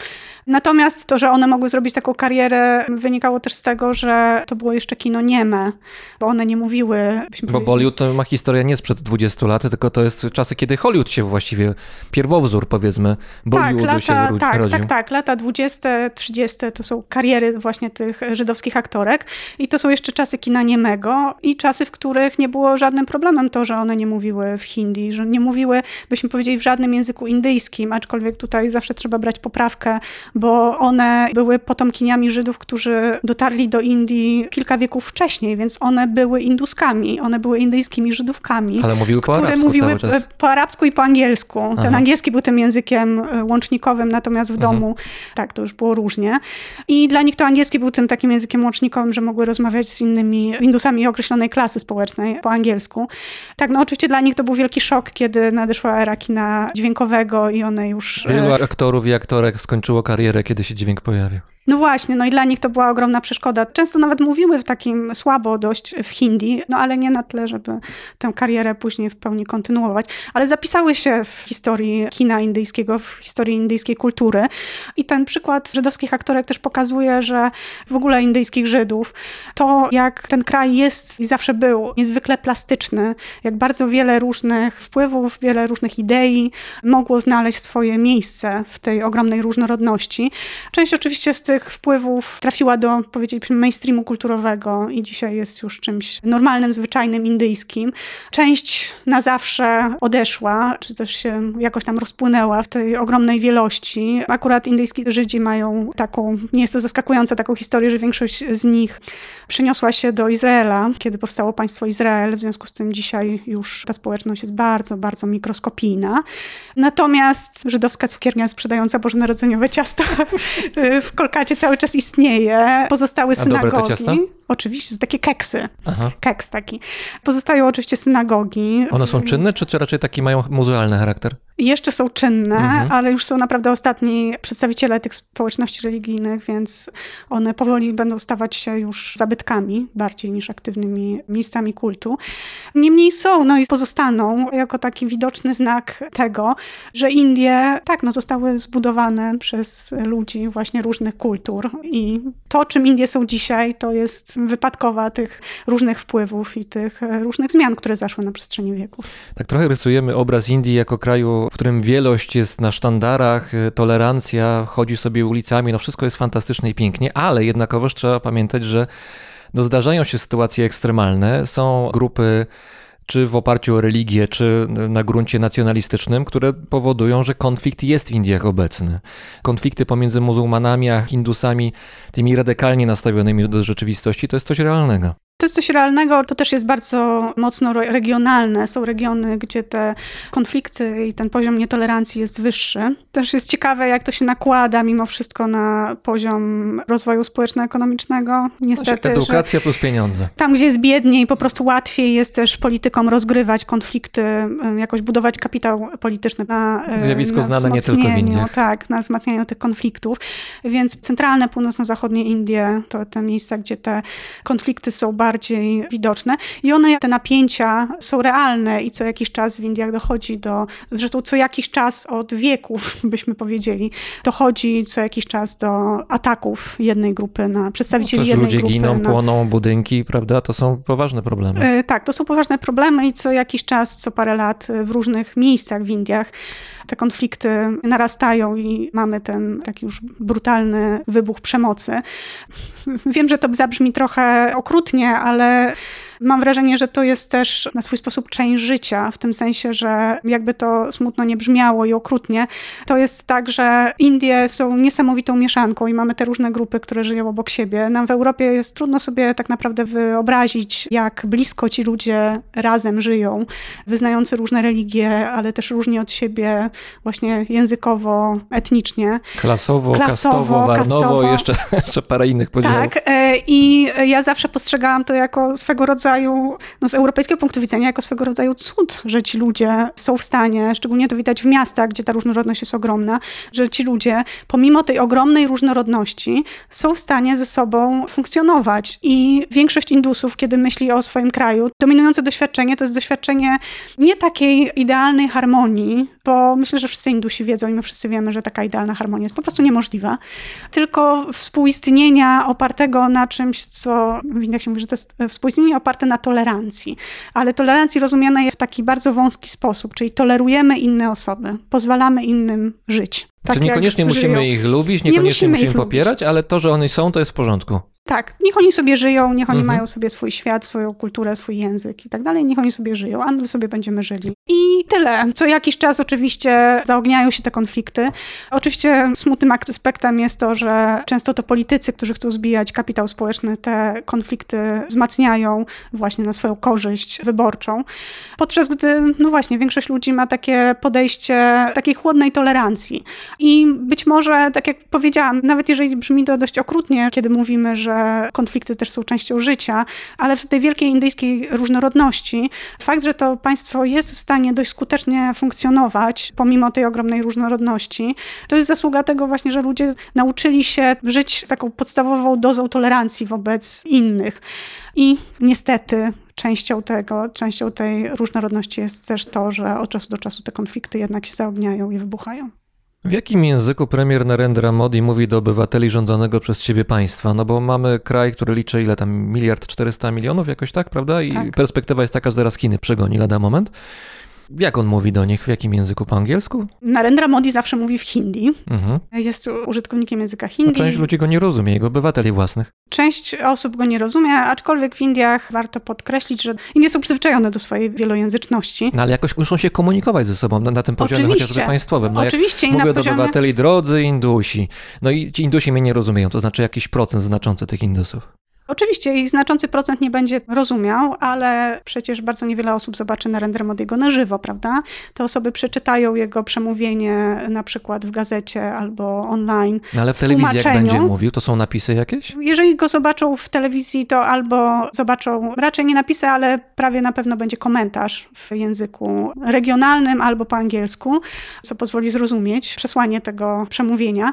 Natomiast to, że one mogły zrobić taką karierę, wynikało też z tego, że to było jeszcze kino nieme, bo one nie mówiły... Bo Bollywood ma historię nie sprzed dwudziestu lat, tylko to jest czasy, kiedy Hollywood się właściwie, pierwowzór powiedzmy, Bollywoodu tak, się rodził. Tak, tak, tak. Lata dwudzieste, trzydzieste to są kariery właśnie tych żydowskich aktorek i to są jeszcze czasy kina niemego i czasy, w których nie było żadnym problemem to, że one nie mówiły w hindi, że nie mówiły, byśmy powiedzieli, w żadnym języku indyjskim, aczkolwiek tutaj zawsze trzeba brać poprawkę, bo one były potomkiniami Żydów, którzy dotarli do Indii kilka wieków wcześniej, więc one były Induskami, one były indyjskimi Żydówkami, ale mówiły po które arabsku mówiły cały czas. Po arabsku i po angielsku. Aha. Ten angielski był tym językiem łącznikowym, natomiast w mhm. domu tak, to już było różnie. I dla nich to angielski był tym takim językiem łącznikowym, że mogły rozmawiać z innymi Indusami określonej klasy społecznej po angielsku. Tak, no oczywiście dla nich to był wielki szok, kiedy nadeszła era kina dźwiękowego i one już... Wielu aktorów i aktorek skończyło karierę, kiedy się dźwięk pojawił. No właśnie, no i dla nich to była ogromna przeszkoda. Często nawet mówiły w takim słabo dość w hindi, no ale nie na tyle, żeby tę karierę później w pełni kontynuować. Ale zapisały się w historii kina indyjskiego, w historii indyjskiej kultury. I ten przykład żydowskich aktorek też pokazuje, że w ogóle indyjskich Żydów, to jak ten kraj jest i zawsze był niezwykle plastyczny, jak bardzo wiele różnych wpływów, wiele różnych idei mogło znaleźć swoje miejsce w tej ogromnej różnorodności. Część oczywiście z tych wpływów trafiła do, powiedzielibyśmy, mainstreamu kulturowego i dzisiaj jest już czymś normalnym, zwyczajnym, indyjskim. Część na zawsze odeszła, czy też się jakoś tam rozpłynęła w tej ogromnej wielości. Akurat indyjski Żydzi mają taką, nie jest to zaskakujące, taką historię, że większość z nich przeniosła się do Izraela, kiedy powstało państwo Izrael, w związku z tym dzisiaj już ta społeczność jest bardzo, bardzo mikroskopijna. Natomiast żydowska cukiernia sprzedająca bożonarodzeniowe ciasta w Kolkacie cały czas istnieje. Pozostały synagogi. A dobre te ciasta? Oczywiście, to takie keksy. Aha. Keks taki. Pozostają oczywiście synagogi. One są czynne, czy raczej taki mają muzealny charakter? Jeszcze są czynne, mhm. ale już są naprawdę ostatni przedstawiciele tych społeczności religijnych, więc one powoli będą stawać się już zabytkami, bardziej niż aktywnymi miejscami kultu. Niemniej są, no i pozostaną jako taki widoczny znak tego, że Indie, tak, no zostały zbudowane przez ludzi właśnie różnych kultur i to, czym Indie są dzisiaj, to jest wypadkowa tych różnych wpływów i tych różnych zmian, które zaszły na przestrzeni wieków. Tak trochę rysujemy obraz Indii jako kraju, w którym wielość jest na sztandarach, tolerancja, chodzi sobie ulicami, no wszystko jest fantastycznie i pięknie, ale jednakowoż trzeba pamiętać, że no zdarzają się sytuacje ekstremalne, są grupy czy w oparciu o religię, czy na gruncie nacjonalistycznym, które powodują, że konflikt jest w Indiach obecny. Konflikty pomiędzy muzułmanami a hindusami, tymi radykalnie nastawionymi do rzeczywistości, to jest coś realnego. To jest coś realnego, to też jest bardzo mocno regionalne. Są regiony, gdzie te konflikty i ten poziom nietolerancji jest wyższy. Też jest ciekawe, jak to się nakłada mimo wszystko na poziom rozwoju społeczno-ekonomicznego. Niestety, edukacja plus pieniądze. Tam, gdzie jest biedniej, po prostu łatwiej jest też politykom rozgrywać konflikty, jakoś budować kapitał polityczny na Zjawisko znane nie tylko w Indiach. Tak, na wzmacnianiu tych konfliktów. Więc centralne, północno-zachodnie Indie to te miejsca, gdzie te konflikty są bardzo bardziej widoczne i one, te napięcia są realne i co jakiś czas w Indiach dochodzi do, zresztą co jakiś czas od wieków, byśmy powiedzieli, dochodzi co jakiś czas do ataków jednej grupy na przedstawicieli no, jednej grupy. Ludzie giną, na... płoną budynki, prawda? To są poważne problemy. Yy, tak, to są poważne problemy i co jakiś czas, co parę lat w różnych miejscach w Indiach te konflikty narastają i mamy ten taki już brutalny wybuch przemocy. Wiem, że to zabrzmi trochę okrutnie, ale mam wrażenie, że to jest też na swój sposób część życia, w tym sensie, że jakby to smutno nie brzmiało i okrutnie, to jest tak, że Indie są niesamowitą mieszanką i mamy te różne grupy, które żyją obok siebie. Nam w Europie jest trudno sobie tak naprawdę wyobrazić, jak blisko ci ludzie razem żyją, wyznający różne religie, ale też różni od siebie właśnie językowo, etnicznie. Klasowo, Klasowo kastowo, warnowo, kastowo. Jeszcze, jeszcze parę innych podziałów. Tak, i ja zawsze postrzegałam to jako swego rodzaju no z europejskiego punktu widzenia jako swego rodzaju cud, że ci ludzie są w stanie, szczególnie to widać w miastach, gdzie ta różnorodność jest ogromna, że ci ludzie pomimo tej ogromnej różnorodności są w stanie ze sobą funkcjonować i większość Indusów, kiedy myśli o swoim kraju, dominujące doświadczenie to jest doświadczenie nie takiej idealnej harmonii, bo myślę, że wszyscy Indusi wiedzą i my wszyscy wiemy, że taka idealna harmonia jest po prostu niemożliwa, tylko współistnienia opartego na czymś, co w Indiach się mówi, że to jest współistnienie oparte na tolerancji, ale tolerancji rozumianej w taki bardzo wąski sposób, czyli tolerujemy inne osoby, pozwalamy innym żyć. Tak czyli niekoniecznie musimy żyją. ich lubić, niekoniecznie nie musimy, musimy ich popierać, lubić. Ale to, że one są, to jest w porządku. Tak, niech oni sobie żyją, niech oni mhm. mają sobie swój świat, swoją kulturę, swój język i tak dalej, niech oni sobie żyją, a my sobie będziemy żyli. I tyle. Co jakiś czas oczywiście zaogniają się te konflikty. Oczywiście smutnym aspektem jest to, że często to politycy, którzy chcą zbijać kapitał społeczny, te konflikty wzmacniają właśnie na swoją korzyść wyborczą. Podczas gdy, no właśnie, większość ludzi ma takie podejście takiej chłodnej tolerancji. I być może, tak jak powiedziałam, nawet jeżeli brzmi to dość okrutnie, kiedy mówimy, że konflikty też są częścią życia, ale w tej wielkiej indyjskiej różnorodności fakt, że to państwo jest w stanie dość skutecznie funkcjonować pomimo tej ogromnej różnorodności, to jest zasługa tego właśnie, że ludzie nauczyli się żyć z taką podstawową dozą tolerancji wobec innych. I niestety częścią tego, częścią tej różnorodności jest też to, że od czasu do czasu te konflikty jednak się zaogniają i wybuchają. W jakim języku premier Narendra Modi mówi do obywateli rządzonego przez siebie państwa? No bo mamy kraj, który liczy ile tam, miliard czterysta milionów jakoś tak, prawda? I tak. Perspektywa jest taka, że zaraz Chiny przegoni lada moment. Jak on mówi do nich? W jakim języku? Po angielsku? Narendra Modi zawsze mówi w hindi. Mhm. Jest użytkownikiem języka hindi. No, część ludzi go nie rozumie, jego obywateli własnych. Część osób go nie rozumie, aczkolwiek w Indiach warto podkreślić, że Indie są przyzwyczajone do swojej wielojęzyczności. No ale jakoś muszą się komunikować ze sobą na, na tym poziomie Oczywiście. chociażby państwowym. No, Oczywiście. Jak I mówię na do poziomie... obywateli, drodzy Indusi. No i ci Indusi mnie nie rozumieją, to znaczy jakiś procent znaczący tych Indusów. Oczywiście i znaczący procent nie będzie rozumiał, ale przecież bardzo niewiele osób zobaczy Narendra Modiego na żywo, prawda? Te osoby przeczytają jego przemówienie na przykład w gazecie albo online. No ale w telewizji jak będzie mówił, to są napisy jakieś? Jeżeli go zobaczą w telewizji, to albo zobaczą, raczej nie napisy, ale prawie na pewno będzie komentarz w języku regionalnym albo po angielsku, co pozwoli zrozumieć przesłanie tego przemówienia.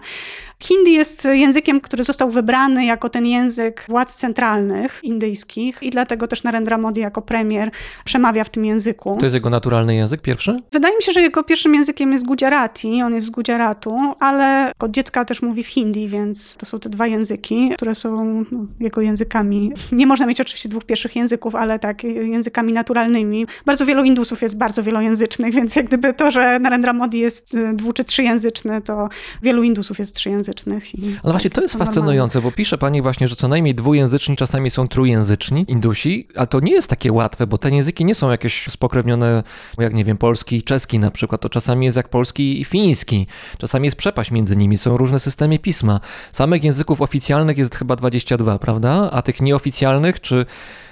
Hindi jest językiem, który został wybrany jako ten język władcy centralnych indyjskich i dlatego też Narendra Modi jako premier przemawia w tym języku. To jest jego naturalny język pierwszy? Wydaje mi się, że jego pierwszym językiem jest Gujarati, on jest z Gujaratu, ale od dziecka też mówi w hindi, więc to są te dwa języki, które są no, jego językami. Nie można mieć oczywiście dwóch pierwszych języków, ale tak, językami naturalnymi. Bardzo wielu Indusów jest bardzo wielojęzycznych, więc jak gdyby to, że Narendra Modi jest dwu- czy trzyjęzyczny, to wielu Indusów jest trzyjęzycznych. I ale właśnie tak, to jest fascynujące, normalne. Bo pisze pani właśnie, że co najmniej dwujęzyczni, czasami są trójjęzyczni Indusi, a to nie jest takie łatwe, bo te języki nie są jakieś spokrewnione, jak nie wiem, polski i czeski na przykład, to czasami jest jak polski i fiński, czasami jest przepaść między nimi, są różne systemy pisma. Samych języków oficjalnych jest chyba dwadzieścia dwa, prawda? A tych nieoficjalnych czy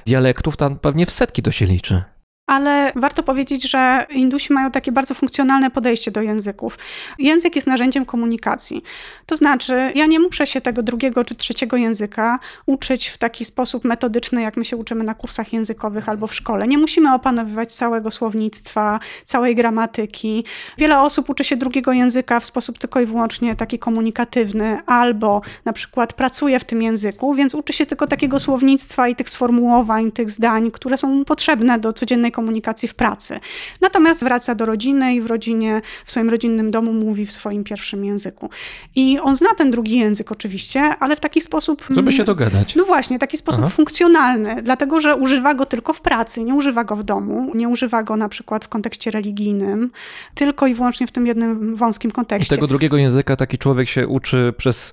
dialektów tam pewnie w setki to się liczy. Ale warto powiedzieć, że Indusi mają takie bardzo funkcjonalne podejście do języków. Język jest narzędziem komunikacji. To znaczy, ja nie muszę się tego drugiego czy trzeciego języka uczyć w taki sposób metodyczny, jak my się uczymy na kursach językowych albo w szkole. Nie musimy opanowywać całego słownictwa, całej gramatyki. Wiele osób uczy się drugiego języka w sposób tylko i wyłącznie taki komunikatywny, albo na przykład pracuje w tym języku, więc uczy się tylko takiego słownictwa i tych sformułowań, tych zdań, które są mu potrzebne do codziennej komunikacji w pracy. Natomiast wraca do rodziny i w rodzinie, w swoim rodzinnym domu mówi w swoim pierwszym języku. I on zna ten drugi język oczywiście, ale w taki sposób... Żeby się dogadać. No właśnie, taki sposób Aha. funkcjonalny, dlatego że używa go tylko w pracy, nie używa go w domu, nie używa go na przykład w kontekście religijnym, tylko i wyłącznie w tym jednym wąskim kontekście. I tego drugiego języka taki człowiek się uczy przez...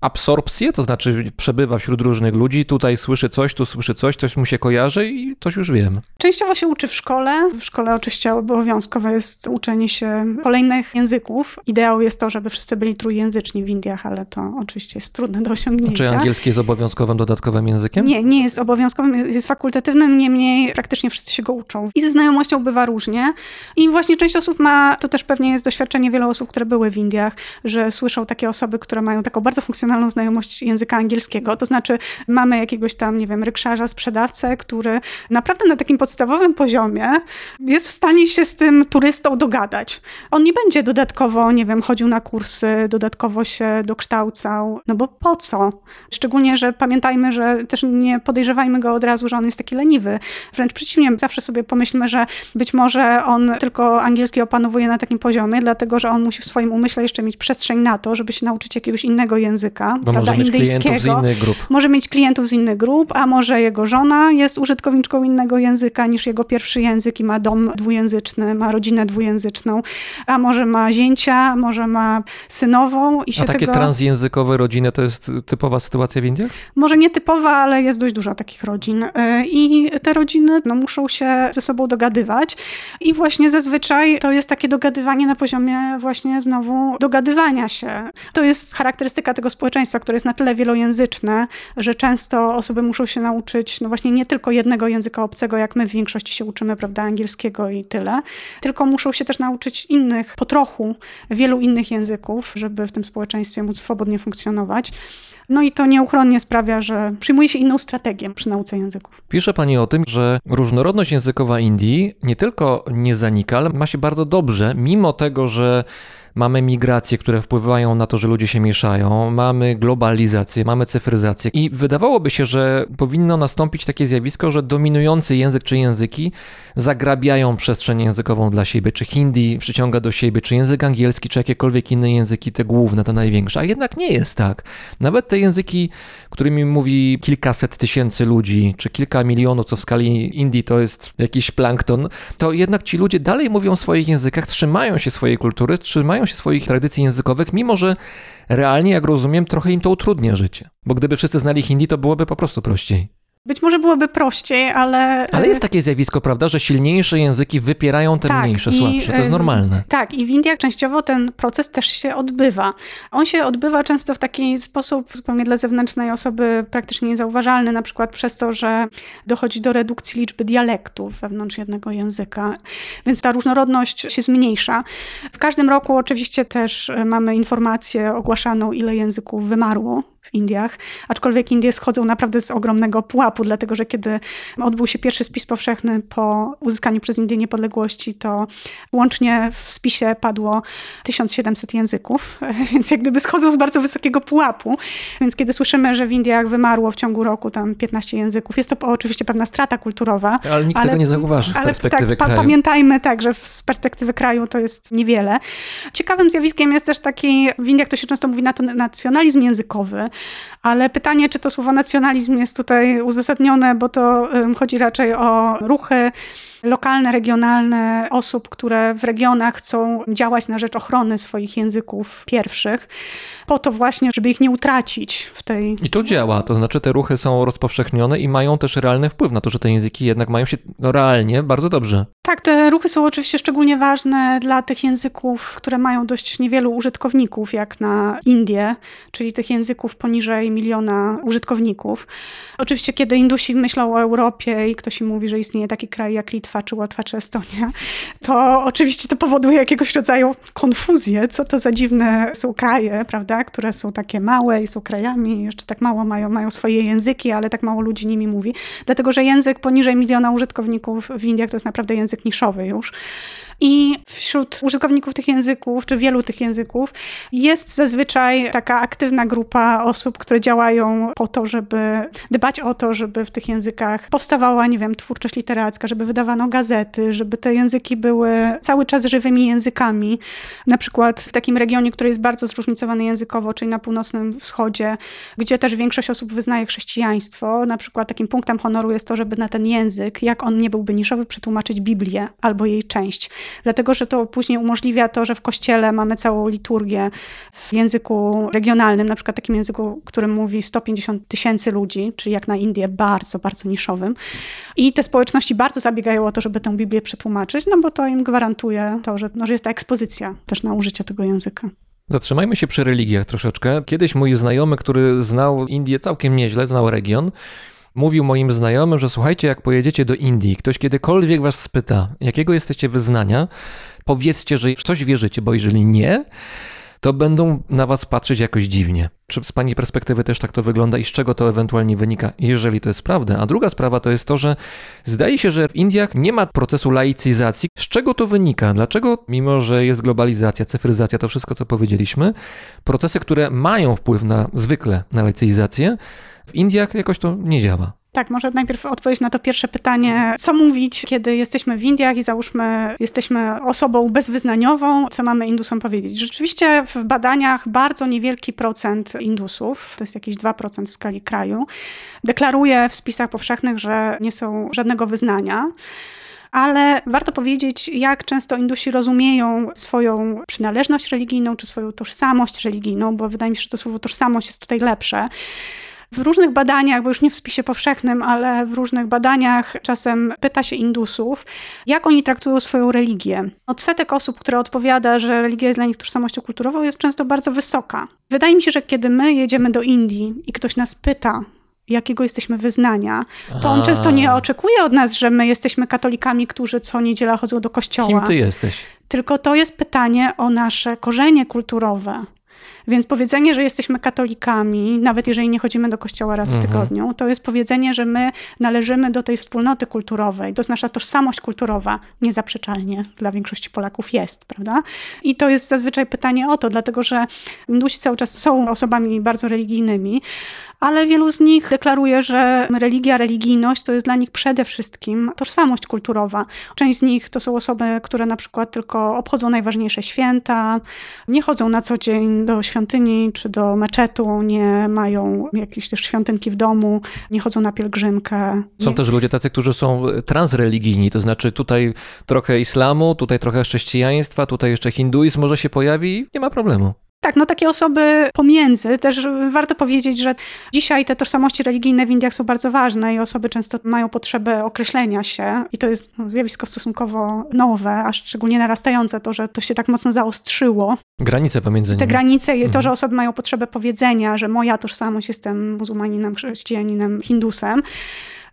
absorpcję, to znaczy przebywa wśród różnych ludzi, tutaj słyszy coś, tu słyszy coś, coś mu się kojarzy i coś już wiem. Częściowo się uczy w szkole. W szkole oczywiście obowiązkowe jest uczenie się kolejnych języków. Ideał jest to, żeby wszyscy byli trójjęzyczni w Indiach, ale to oczywiście jest trudne do osiągnięcia. Czy angielski jest obowiązkowym dodatkowym językiem? Nie, nie jest obowiązkowym, jest fakultatywnym, niemniej praktycznie wszyscy się go uczą. I ze znajomością bywa różnie. I właśnie część osób ma, to też pewnie jest doświadczenie wielu osób, które były w Indiach, że słyszą takie osoby, które mają taką bardzo funkcjonalną znajomość języka angielskiego. To znaczy mamy jakiegoś tam, nie wiem, rykszarza, sprzedawcę, który naprawdę na takim podstawowym poziomie jest w stanie się z tym turystą dogadać. On nie będzie dodatkowo, nie wiem, chodził na kursy, dodatkowo się dokształcał. No bo po co? Szczególnie, że pamiętajmy, że też nie podejrzewajmy go od razu, że on jest taki leniwy. Wręcz przeciwnie, zawsze sobie pomyślmy, że być może on tylko angielski opanowuje na takim poziomie, dlatego, że on musi w swoim umyśle jeszcze mieć przestrzeń na to, żeby się nauczyć jakiegoś innego języka. Bo może mieć klientów z innych grup. Może mieć klientów z innych grup, a może jego żona jest użytkowniczką innego języka niż jego pierwszy język i ma dom dwujęzyczny, ma rodzinę dwujęzyczną, a może ma zięcia, może ma synową i się tego... A takie transjęzykowe rodziny to jest typowa sytuacja w Indiach? Może nie typowa, ale jest dość dużo takich rodzin i te rodziny no, muszą się ze sobą dogadywać i właśnie zazwyczaj to jest takie dogadywanie na poziomie właśnie znowu dogadywania się. To jest charakterystyka tego społeczeństwa, które jest na tyle wielojęzyczne, że często osoby muszą się nauczyć no właśnie nie tylko jednego języka obcego, jak my w większości się uczymy, prawda, angielskiego i tyle, tylko muszą się też nauczyć innych, po trochu, wielu innych języków, żeby w tym społeczeństwie móc swobodnie funkcjonować. No i to nieuchronnie sprawia, że przyjmuje się inną strategię przy nauce języków. Pisze pani o tym, że różnorodność językowa Indii nie tylko nie zanika, ale ma się bardzo dobrze, mimo tego, że mamy migracje, które wpływają na to, że ludzie się mieszają, mamy globalizację, mamy cyfryzację i wydawałoby się, że powinno nastąpić takie zjawisko, że dominujący język czy języki zagrabiają przestrzeń językową dla siebie, czy hindi przyciąga do siebie, czy język angielski, czy jakiekolwiek inne języki, te główne, te największe, a jednak nie jest tak. Nawet te języki, którymi mówi kilkaset tysięcy ludzi, czy kilka milionów, co w skali Indii to jest jakiś plankton, to jednak ci ludzie dalej mówią o swoich językach, trzymają się swojej kultury, trzymają się swoich tradycji językowych, mimo że realnie, jak rozumiem, trochę im to utrudnia życie. Bo gdyby wszyscy znali hindi, to byłoby po prostu prościej. Być może byłoby prościej, ale... Ale jest takie zjawisko, prawda, że silniejsze języki wypierają te tak, mniejsze, i, słabsze. To jest normalne. Tak, i w Indiach częściowo ten proces też się odbywa. On się odbywa często w taki sposób zupełnie dla zewnętrznej osoby praktycznie niezauważalny, na przykład przez to, że dochodzi do redukcji liczby dialektów wewnątrz jednego języka, więc ta różnorodność się zmniejsza. W każdym roku oczywiście też mamy informację ogłaszaną, ile języków wymarło w Indiach, aczkolwiek Indie schodzą naprawdę z ogromnego pułapu, dlatego że kiedy odbył się pierwszy spis powszechny po uzyskaniu przez Indię niepodległości, to łącznie w spisie padło tysiąc siedemset języków, więc jak gdyby schodzą z bardzo wysokiego pułapu. Więc kiedy słyszymy, że w Indiach wymarło w ciągu roku tam piętnaście języków, jest to oczywiście pewna strata kulturowa. Ale nikt ale, tego nie zauważy z ale, perspektywy tak, kraju. Pamiętajmy tak, że z perspektywy kraju to jest niewiele. Ciekawym zjawiskiem jest też taki, w Indiach to się często mówi na to nacjonalizm językowy, ale pytanie, czy to słowo nacjonalizm jest tutaj uzasadnione, bo to chodzi raczej o ruchy lokalne, regionalne osób, które w regionach chcą działać na rzecz ochrony swoich języków pierwszych, po to właśnie, żeby ich nie utracić w tej... I to działa, to znaczy te ruchy są rozpowszechnione i mają też realny wpływ na to, że te języki jednak mają się no, realnie bardzo dobrze. Tak, te ruchy są oczywiście szczególnie ważne dla tych języków, które mają dość niewielu użytkowników, jak na Indie, czyli tych języków poniżej miliona użytkowników. Oczywiście, kiedy Indusi myślą o Europie i ktoś im mówi, że istnieje taki kraj jak Litwa, czy Łotwa, czy Estonia, to oczywiście to powoduje jakiegoś rodzaju konfuzję, co to za dziwne są kraje, prawda, które są takie małe i są krajami, jeszcze tak mało mają, mają swoje języki, ale tak mało ludzi nimi mówi, dlatego że język poniżej miliona użytkowników w Indiach to jest naprawdę język niszowy już. I wśród użytkowników tych języków, czy wielu tych języków, jest zazwyczaj taka aktywna grupa osób, które działają po to, żeby dbać o to, żeby w tych językach powstawała, nie wiem, twórczość literacka, żeby wydawano gazety, żeby te języki były cały czas żywymi językami. Na przykład w takim regionie, który jest bardzo zróżnicowany językowo, czyli na północnym wschodzie, gdzie też większość osób wyznaje chrześcijaństwo, na przykład takim punktem honoru jest to, żeby na ten język, jak on nie byłby niszowy, przetłumaczyć Biblię albo jej część. Dlatego, że to później umożliwia to, że w kościele mamy całą liturgię w języku regionalnym, na przykład takim języku, którym mówi sto pięćdziesiąt tysięcy ludzi, czyli jak na Indie bardzo, bardzo niszowym. I te społeczności bardzo zabiegają o to, żeby tę Biblię przetłumaczyć, no bo to im gwarantuje to, że, no, że jest ta ekspozycja też na użycie tego języka. Zatrzymajmy się przy religiach troszeczkę. Kiedyś mój znajomy, który znał Indię całkiem nieźle, znał region, mówił moim znajomym, że słuchajcie, jak pojedziecie do Indii, ktoś kiedykolwiek was spyta, jakiego jesteście wyznania, powiedzcie, że w coś wierzycie, bo jeżeli nie, to będą na was patrzeć jakoś dziwnie. Czy z pani perspektywy też tak to wygląda i z czego to ewentualnie wynika, jeżeli to jest prawda? A druga sprawa to jest to, że zdaje się, że w Indiach nie ma procesu laicyzacji. Z czego to wynika? Dlaczego, mimo że jest globalizacja, cyfryzacja, to wszystko, co powiedzieliśmy, procesy, które mają wpływ na zwykle na laicyzację, w Indiach jakoś to nie działa. Tak, może najpierw odpowiedź na to pierwsze pytanie. Co mówić, kiedy jesteśmy w Indiach i załóżmy, jesteśmy osobą bezwyznaniową? Co mamy Indusom powiedzieć? Rzeczywiście w badaniach bardzo niewielki procent Indusów, to jest jakieś dwa procent w skali kraju, deklaruje w spisach powszechnych, że nie są żadnego wyznania. Ale warto powiedzieć, jak często Indusi rozumieją swoją przynależność religijną czy swoją tożsamość religijną, bo wydaje mi się, że to słowo tożsamość jest tutaj lepsze. W różnych badaniach, bo już nie w spisie powszechnym, ale w różnych badaniach czasem pyta się Indusów, jak oni traktują swoją religię. Odsetek osób, które odpowiada, że religia jest dla nich tożsamością kulturową, jest często bardzo wysoka. Wydaje mi się, że kiedy my jedziemy do Indii i ktoś nas pyta, jakiego jesteśmy wyznania, to on A. często nie oczekuje od nas, że my jesteśmy katolikami, którzy co niedziela chodzą do kościoła. Kim ty jesteś? Tylko to jest pytanie o nasze korzenie kulturowe. Więc powiedzenie, że jesteśmy katolikami, nawet jeżeli nie chodzimy do kościoła raz mhm. w tygodniu, to jest powiedzenie, że my należymy do tej wspólnoty kulturowej. To jest nasza tożsamość kulturowa, niezaprzeczalnie dla większości Polaków jest, prawda? I to jest zazwyczaj pytanie o to, dlatego że Indusi cały czas są osobami bardzo religijnymi, ale wielu z nich deklaruje, że religia, religijność to jest dla nich przede wszystkim tożsamość kulturowa. Część z nich to są osoby, które na przykład tylko obchodzą najważniejsze święta, nie chodzą na co dzień do świątyni czy do meczetu, nie mają jakiejś też świątynki w domu, nie chodzą na pielgrzymkę. Są nie... też ludzie tacy, którzy są transreligijni, to znaczy tutaj trochę islamu, tutaj trochę chrześcijaństwa, tutaj jeszcze hinduizm może się pojawi i nie ma problemu. Tak, no takie osoby pomiędzy. Też warto powiedzieć, że dzisiaj te tożsamości religijne w Indiach są bardzo ważne i osoby często mają potrzebę określenia się i to jest zjawisko stosunkowo nowe, a szczególnie narastające to, że to się tak mocno zaostrzyło. Granice pomiędzy nimi. Te granice i to, że osoby mają potrzebę powiedzenia, że moja tożsamość, jestem muzułmaninem, chrześcijaninem, hindusem.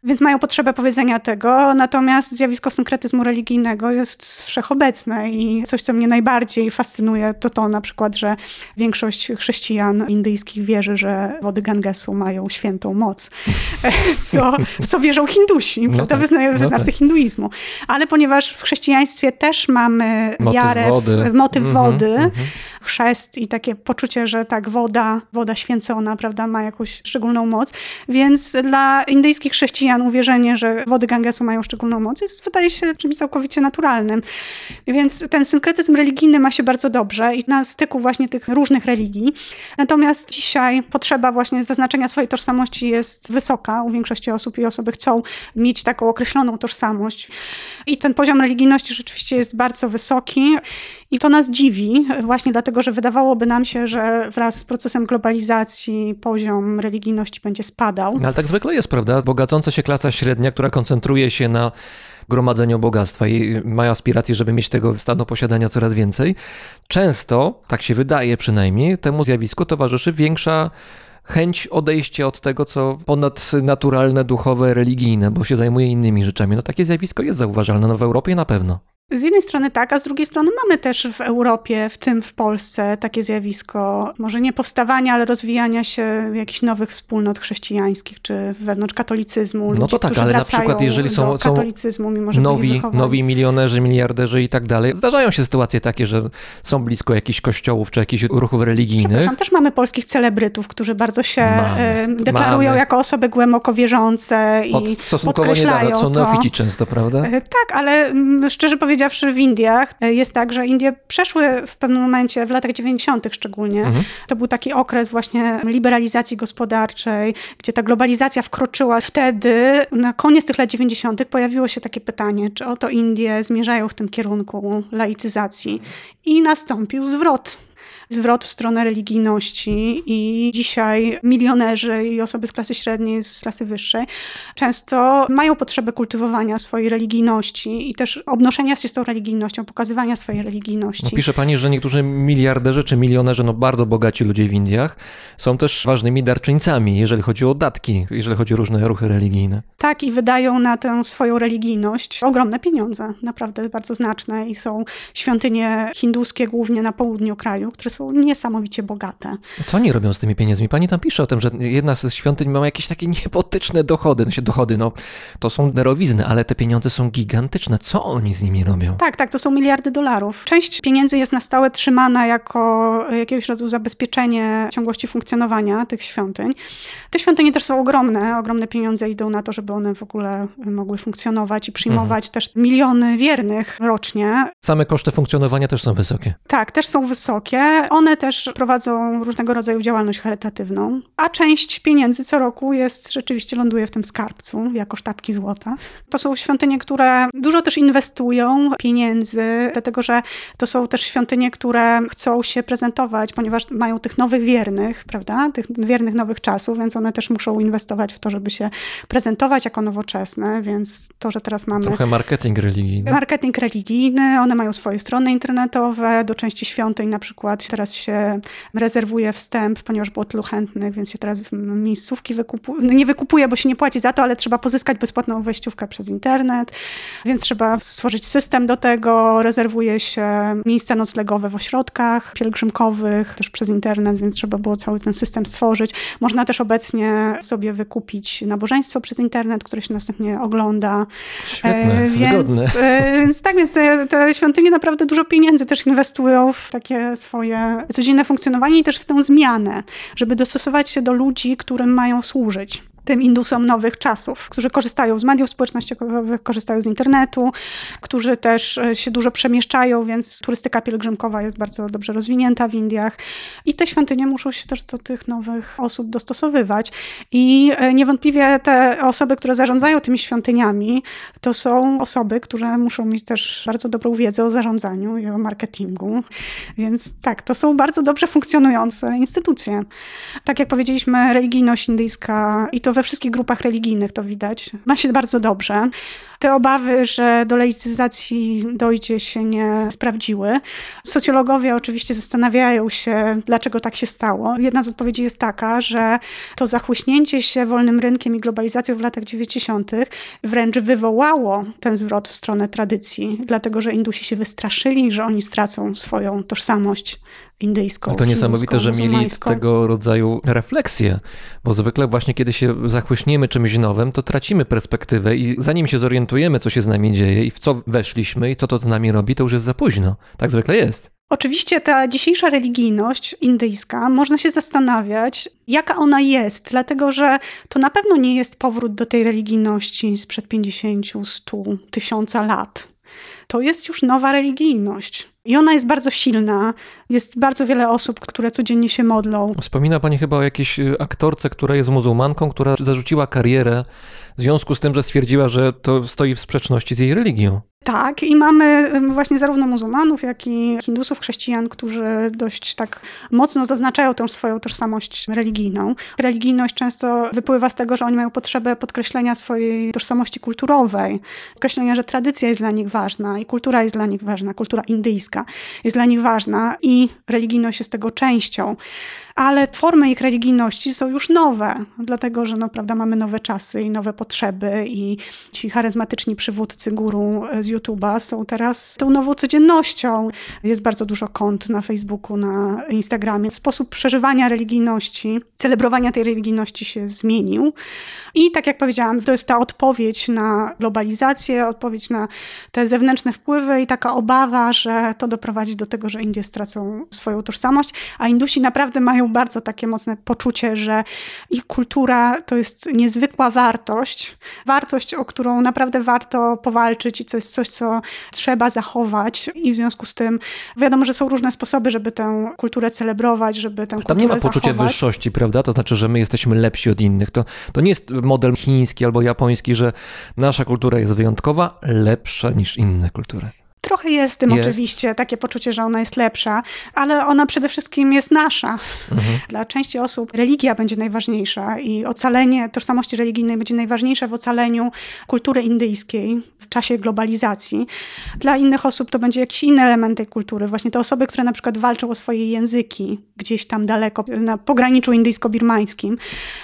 więc mają potrzebę powiedzenia tego, natomiast zjawisko synkretyzmu religijnego jest wszechobecne i coś, co mnie najbardziej fascynuje, to to na przykład, że większość chrześcijan indyjskich wierzy, że wody Gangesu mają świętą moc, co, w co wierzą Hindusi, no tak, Wyzna, no wyznawcy tak. hinduizmu. Ale ponieważ w chrześcijaństwie też mamy motyw wiarę, wody. W, motyw mm-hmm, wody, mm-hmm. chrzest i takie poczucie, że tak, woda, woda święcona, prawda, ma jakąś szczególną moc, więc dla indyjskich chrześcijan uwierzenie, że wody Gangesu mają szczególną moc, jest, wydaje się, czymś całkowicie naturalnym. Więc ten synkretyzm religijny ma się bardzo dobrze i na styku właśnie tych różnych religii. Natomiast dzisiaj potrzeba właśnie zaznaczenia swojej tożsamości jest wysoka u większości osób i osoby chcą mieć taką określoną tożsamość. I ten poziom religijności rzeczywiście jest bardzo wysoki i to nas dziwi właśnie dlatego, że wydawałoby nam się, że wraz z procesem globalizacji poziom religijności będzie spadał. Ale tak zwykle jest, prawda? Bogacąca się klasa średnia, która koncentruje się na gromadzeniu bogactwa i mają aspiracje, żeby mieć tego stanu posiadania coraz więcej. Często, tak się wydaje przynajmniej, temu zjawisku towarzyszy większa chęć odejścia od tego, co ponadnaturalne, duchowe, religijne, bo się zajmuje innymi rzeczami. No takie zjawisko jest zauważalne, no w Europie na pewno. Z jednej strony tak, a z drugiej strony mamy też w Europie, w tym w Polsce, takie zjawisko, może nie powstawania, ale rozwijania się jakichś nowych wspólnot chrześcijańskich, czy wewnątrz katolicyzmu. Ludzi, no to tak, ale na przykład jeżeli są, są mimo, że nowi, nowi milionerzy, miliarderzy i tak dalej, zdarzają się sytuacje takie, że są blisko jakichś kościołów, czy jakichś ruchów religijnych. Przepraszam, też mamy polskich celebrytów, którzy bardzo się mamy, deklarują mamy. jako osoby głęboko wierzące i Od, stosunkowo podkreślają niedawno, są to. Neofici często, prawda? Tak, ale szczerze powiedziawszy, Powiedziawszy w Indiach jest tak, że Indie przeszły w pewnym momencie, w latach dziewięćdziesiątych szczególnie, mhm. to był taki okres właśnie liberalizacji gospodarczej, gdzie ta globalizacja wkroczyła. Wtedy, na koniec tych lat dziewięćdziesiątych pojawiło się takie pytanie, czy oto Indie zmierzają w tym kierunku laicyzacji i nastąpił zwrot. Zwrot w stronę religijności i dzisiaj milionerzy i osoby z klasy średniej, z klasy wyższej często mają potrzebę kultywowania swojej religijności i też obnoszenia się z tą religijnością, pokazywania swojej religijności. No pisze pani, że niektórzy miliarderzy czy milionerzy, no bardzo bogaci ludzie w Indiach są też ważnymi darczyńcami, jeżeli chodzi o datki, jeżeli chodzi o różne ruchy religijne. Tak i wydają na tę swoją religijność ogromne pieniądze, naprawdę bardzo znaczne i są świątynie hinduskie głównie na południu kraju, które są są niesamowicie bogate. Co oni robią z tymi pieniędzmi? Pani tam pisze o tym, że jedna z świątyń ma jakieś takie niepotyczne dochody. No się dochody, no to są darowizny, ale te pieniądze są gigantyczne. Co oni z nimi robią? Tak, tak, to są miliardy dolarów. Część pieniędzy jest na stałe trzymana jako jakiegoś rodzaju zabezpieczenie ciągłości funkcjonowania tych świątyń. Te świątynie też są ogromne. Ogromne pieniądze idą na to, żeby one w ogóle mogły funkcjonować i przyjmować mhm. też miliony wiernych rocznie. Same koszty funkcjonowania też są wysokie. Tak, też są wysokie. One też prowadzą różnego rodzaju działalność charytatywną, a część pieniędzy co roku jest, rzeczywiście ląduje w tym skarbcu jako sztabki złota. To są świątynie, które dużo też inwestują pieniędzy, dlatego że to są też świątynie, które chcą się prezentować, ponieważ mają tych nowych wiernych, prawda, tych wiernych nowych czasów, więc one też muszą inwestować w to, żeby się prezentować jako nowoczesne, więc to, że teraz mamy... Trochę marketing religijny. Marketing religijny, one mają swoje strony internetowe, do części świątyń na przykład teraz się rezerwuje wstęp, ponieważ było tylu chętnych, więc się teraz miejscówki wykupuje. Nie wykupuje, bo się nie płaci za to, ale trzeba pozyskać bezpłatną wejściówkę przez internet, więc trzeba stworzyć system do tego. Rezerwuje się miejsca noclegowe w ośrodkach pielgrzymkowych, też przez internet, więc trzeba było cały ten system stworzyć. Można też obecnie sobie wykupić nabożeństwo przez internet, które się następnie ogląda. Świetne, e, więc, e, więc tak, więc te, te świątynie naprawdę dużo pieniędzy też inwestują w takie swoje codzienne funkcjonowanie i też w tę zmianę, żeby dostosować się do ludzi, którym mają służyć. Tym Indusom nowych czasów, którzy korzystają z mediów społecznościowych, korzystają z internetu, którzy też się dużo przemieszczają, więc turystyka pielgrzymkowa jest bardzo dobrze rozwinięta w Indiach i te świątynie muszą się też do tych nowych osób dostosowywać i niewątpliwie te osoby, które zarządzają tymi świątyniami, to są osoby, które muszą mieć też bardzo dobrą wiedzę o zarządzaniu i o marketingu, więc tak, to są bardzo dobrze funkcjonujące instytucje. Tak jak powiedzieliśmy, religijność indyjska i to we wszystkich grupach religijnych to widać. Ma się bardzo dobrze. Te obawy, że do laicyzacji dojdzie, się nie sprawdziły. Socjologowie oczywiście zastanawiają się, dlaczego tak się stało. Jedna z odpowiedzi jest taka, że to zachłyśnięcie się wolnym rynkiem i globalizacją w latach dziewięćdziesiątych wręcz wywołało ten zwrot w stronę tradycji, dlatego że Indusi się wystraszyli, że oni stracą swoją tożsamość indyjską. To niesamowite, że mieli tego rodzaju refleksje, bo zwykle właśnie kiedy się zachłyśniemy czymś nowym, to tracimy perspektywę i zanim się zorientujemy, co się z nami dzieje i w co weszliśmy i co to z nami robi, to już jest za późno. Tak zwykle jest. Oczywiście ta dzisiejsza religijność indyjska, można się zastanawiać, jaka ona jest, dlatego że to na pewno nie jest powrót do tej religijności sprzed pięćdziesięciu, stu, tysiąca lat. To jest już nowa religijność. I ona jest bardzo silna. Jest bardzo wiele osób, które codziennie się modlą. Wspomina pani chyba o jakiejś aktorce, która jest muzułmanką, która zarzuciła karierę w związku z tym, że stwierdziła, że to stoi w sprzeczności z jej religią. Tak, i mamy właśnie zarówno muzułmanów, jak i hindusów, chrześcijan, którzy dość tak mocno zaznaczają tę swoją tożsamość religijną. Religijność często wypływa z tego, że oni mają potrzebę podkreślenia swojej tożsamości kulturowej, podkreślenia, że tradycja jest dla nich ważna i kultura jest dla nich ważna, kultura indyjska jest dla nich ważna i religijność jest tego częścią. Ale formy ich religijności są już nowe, dlatego że no, prawda, mamy nowe czasy i nowe potrzeby i ci charyzmatyczni przywódcy guru z YouTube'a są teraz tą nową codziennością. Jest bardzo dużo kont na Facebooku, na Instagramie. Sposób przeżywania religijności, celebrowania tej religijności się zmienił. I tak jak powiedziałam, to jest ta odpowiedź na globalizację, odpowiedź na te zewnętrzne wpływy i taka obawa, że to doprowadzi do tego, że Indie stracą swoją tożsamość, a Indusi naprawdę mają bardzo takie mocne poczucie, że ich kultura to jest niezwykła wartość, wartość, o którą naprawdę warto powalczyć i to jest coś, co trzeba zachować i w związku z tym wiadomo, że są różne sposoby, żeby tę kulturę celebrować, żeby tę kulturę zachować. Tam nie ma poczucia wyższości, prawda? To znaczy, że my jesteśmy lepsi od innych. To, to nie jest model chiński albo japoński, że nasza kultura jest wyjątkowa, lepsza niż inne kultury. Trochę jest w tym jest. Oczywiście takie poczucie, że ona jest lepsza, ale ona przede wszystkim jest nasza. Mhm. Dla części osób religia będzie najważniejsza i ocalenie tożsamości religijnej będzie najważniejsze w ocaleniu kultury indyjskiej w czasie globalizacji. Dla innych osób to będzie jakiś inny element tej kultury. Właśnie te osoby, które na przykład walczą o swoje języki gdzieś tam daleko, na pograniczu indyjsko-birmańskim,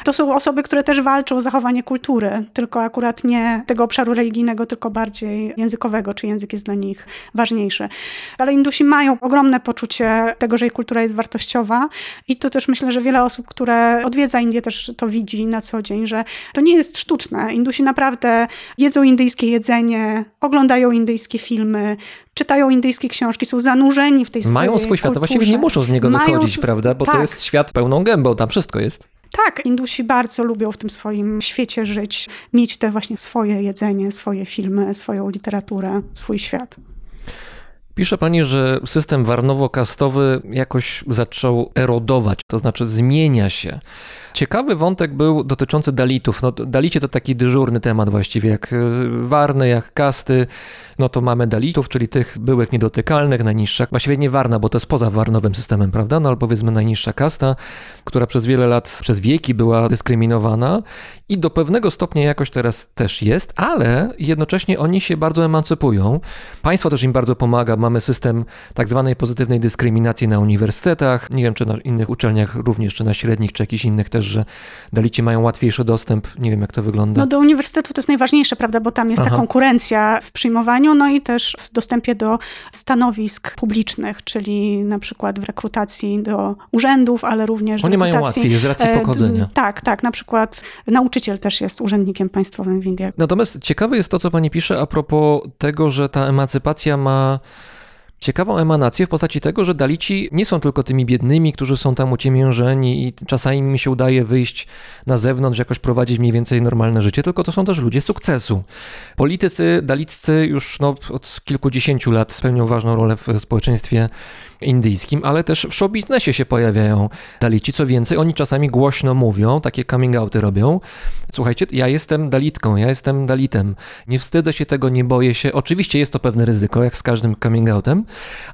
to są osoby, które też walczą o zachowanie kultury, tylko akurat nie tego obszaru religijnego, tylko bardziej językowego, czy język jest dla nich ważniejsze. Ale Indusi mają ogromne poczucie tego, że ich kultura jest wartościowa i to też myślę, że wiele osób, które odwiedza Indię, też to widzi na co dzień, że to nie jest sztuczne. Indusi naprawdę jedzą indyjskie jedzenie, oglądają indyjskie filmy, czytają indyjskie książki, są zanurzeni w tej swojej kulturze. Mają swój świat, a właściwie nie muszą z niego Mają... wychodzić, prawda? Bo tak. To jest świat pełną gębą, tam wszystko jest. Tak, Indusi bardzo lubią w tym swoim świecie żyć, mieć te właśnie swoje jedzenie, swoje filmy, swoją literaturę, swój świat. Pisze pani, że system warnowo-kastowy jakoś zaczął erodować, to znaczy zmienia się. Ciekawy wątek był dotyczący Dalitów. No, Dalicie to taki dyżurny temat właściwie, jak Warny, jak kasty. No to mamy Dalitów, czyli tych byłych niedotykalnych, najniższa, właściwie nie Warna, bo to jest poza warnowym systemem, prawda? No ale powiedzmy najniższa kasta, która przez wiele lat, przez wieki była dyskryminowana i do pewnego stopnia jakoś teraz też jest, ale jednocześnie oni się bardzo emancypują. Państwo też im bardzo pomaga. Mamy system tak zwanej pozytywnej dyskryminacji na uniwersytetach, nie wiem czy na innych uczelniach również, czy na średnich, czy jakichś innych też, że Dalici mają łatwiejszy dostęp, nie wiem jak to wygląda. No do uniwersytetu to jest najważniejsze, prawda, bo tam jest Aha. ta konkurencja w przyjmowaniu, no i też w dostępie do stanowisk publicznych, czyli na przykład w rekrutacji do urzędów, ale również Oni mają łatwiej, z racji pochodzenia. Tak, tak, na przykład nauczyciel też jest urzędnikiem państwowym w Indiach. Natomiast ciekawe jest to, co pani pisze a propos tego, że ta emancypacja ma ciekawą emanację w postaci tego, że Dalici nie są tylko tymi biednymi, którzy są tam uciemiężeni i czasami mi się udaje wyjść na zewnątrz, jakoś prowadzić mniej więcej normalne życie, tylko to są też ludzie sukcesu. Politycy daliccy już no, od kilkudziesięciu lat pełnią ważną rolę w społeczeństwie indyjskim, ale też w showbiznesie się pojawiają Dalici. Co więcej, oni czasami głośno mówią, takie coming outy robią. Słuchajcie, ja jestem Dalitką, ja jestem Dalitem. Nie wstydzę się tego, nie boję się. Oczywiście jest to pewne ryzyko, jak z każdym coming outem,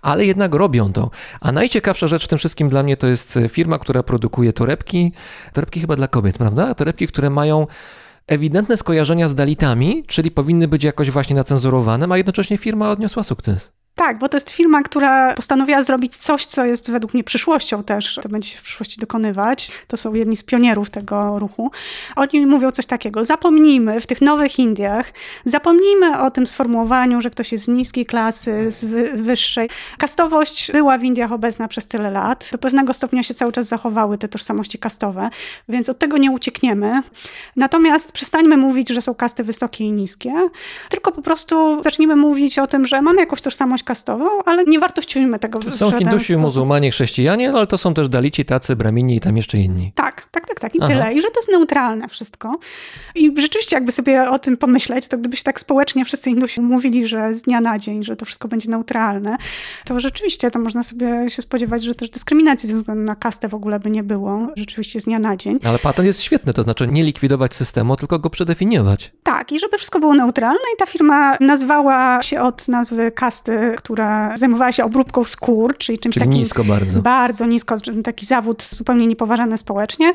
ale jednak robią to. A najciekawsza rzecz w tym wszystkim dla mnie to jest firma, która produkuje torebki, torebki chyba dla kobiet, prawda? Torebki, które mają ewidentne skojarzenia z Dalitami, czyli powinny być jakoś właśnie nacenzurowane, a jednocześnie firma odniosła sukces. Tak, bo to jest firma, która postanowiła zrobić coś, co jest według mnie przyszłością też, to będzie się w przyszłości dokonywać. To są jedni z pionierów tego ruchu. Oni mówią coś takiego: zapomnijmy w tych nowych Indiach, zapomnijmy o tym sformułowaniu, że ktoś jest z niskiej klasy, z wy- wyższej. Kastowość była w Indiach obecna przez tyle lat. Do pewnego stopnia się cały czas zachowały te tożsamości kastowe, więc od tego nie uciekniemy. Natomiast przestańmy mówić, że są kasty wysokie i niskie, tylko po prostu zacznijmy mówić o tym, że mamy jakąś tożsamość kastową, ale nie wartościujmy tego. Są Hindusi, muzułmanie, chrześcijanie, ale to są też Dalici, tacy, bramini i tam jeszcze inni. Tak, tak, tak, tak. I Aha. tyle. I że to jest neutralne wszystko. I rzeczywiście jakby sobie o tym pomyśleć, to gdyby się tak społecznie wszyscy Hindusi mówili, że z dnia na dzień, że to wszystko będzie neutralne, to rzeczywiście to można sobie się spodziewać, że też dyskryminacji ze względu na kastę w ogóle by nie było. Rzeczywiście z dnia na dzień. Ale patent jest świetny, to znaczy nie likwidować systemu, tylko go przedefiniować. Tak, i żeby wszystko było neutralne i ta firma nazwała się od nazwy kasty, która zajmowała się obróbką skór, czyli czymś czyli takim nisko bardzo. bardzo nisko, taki zawód zupełnie niepoważany społecznie,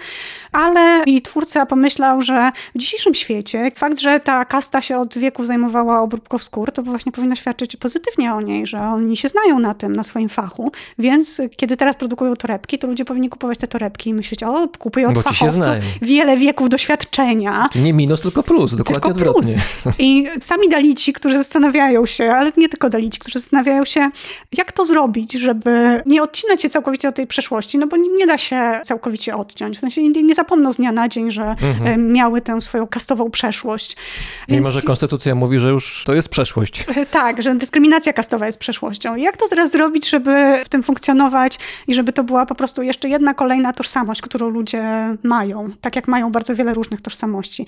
ale i twórca pomyślał, że w dzisiejszym świecie fakt, że ta kasta się od wieków zajmowała obróbką skór, to właśnie powinno świadczyć pozytywnie o niej, że oni się znają na tym, na swoim fachu, więc kiedy teraz produkują torebki, to ludzie powinni kupować te torebki i myśleć, o, kupuję od Bo fachowców wiele wieków doświadczenia. Nie minus, tylko plus, dokładnie tylko odwrotnie. Plus. I sami Dalici, którzy zastanawiają się, ale nie tylko Dalici, którzy zastanawiają się, jak to zrobić, żeby nie odcinać się całkowicie od tej przeszłości, no bo nie da się całkowicie odciąć. W sensie Indie nie zapomną z dnia na dzień, że mhm. miały tę swoją kastową przeszłość. Mimo, Więc... że konstytucja mówi, że już to jest przeszłość. Tak, że dyskryminacja kastowa jest przeszłością. Jak to teraz zrobić, żeby w tym funkcjonować i żeby to była po prostu jeszcze jedna kolejna tożsamość, którą ludzie mają, tak jak mają bardzo wiele różnych tożsamości.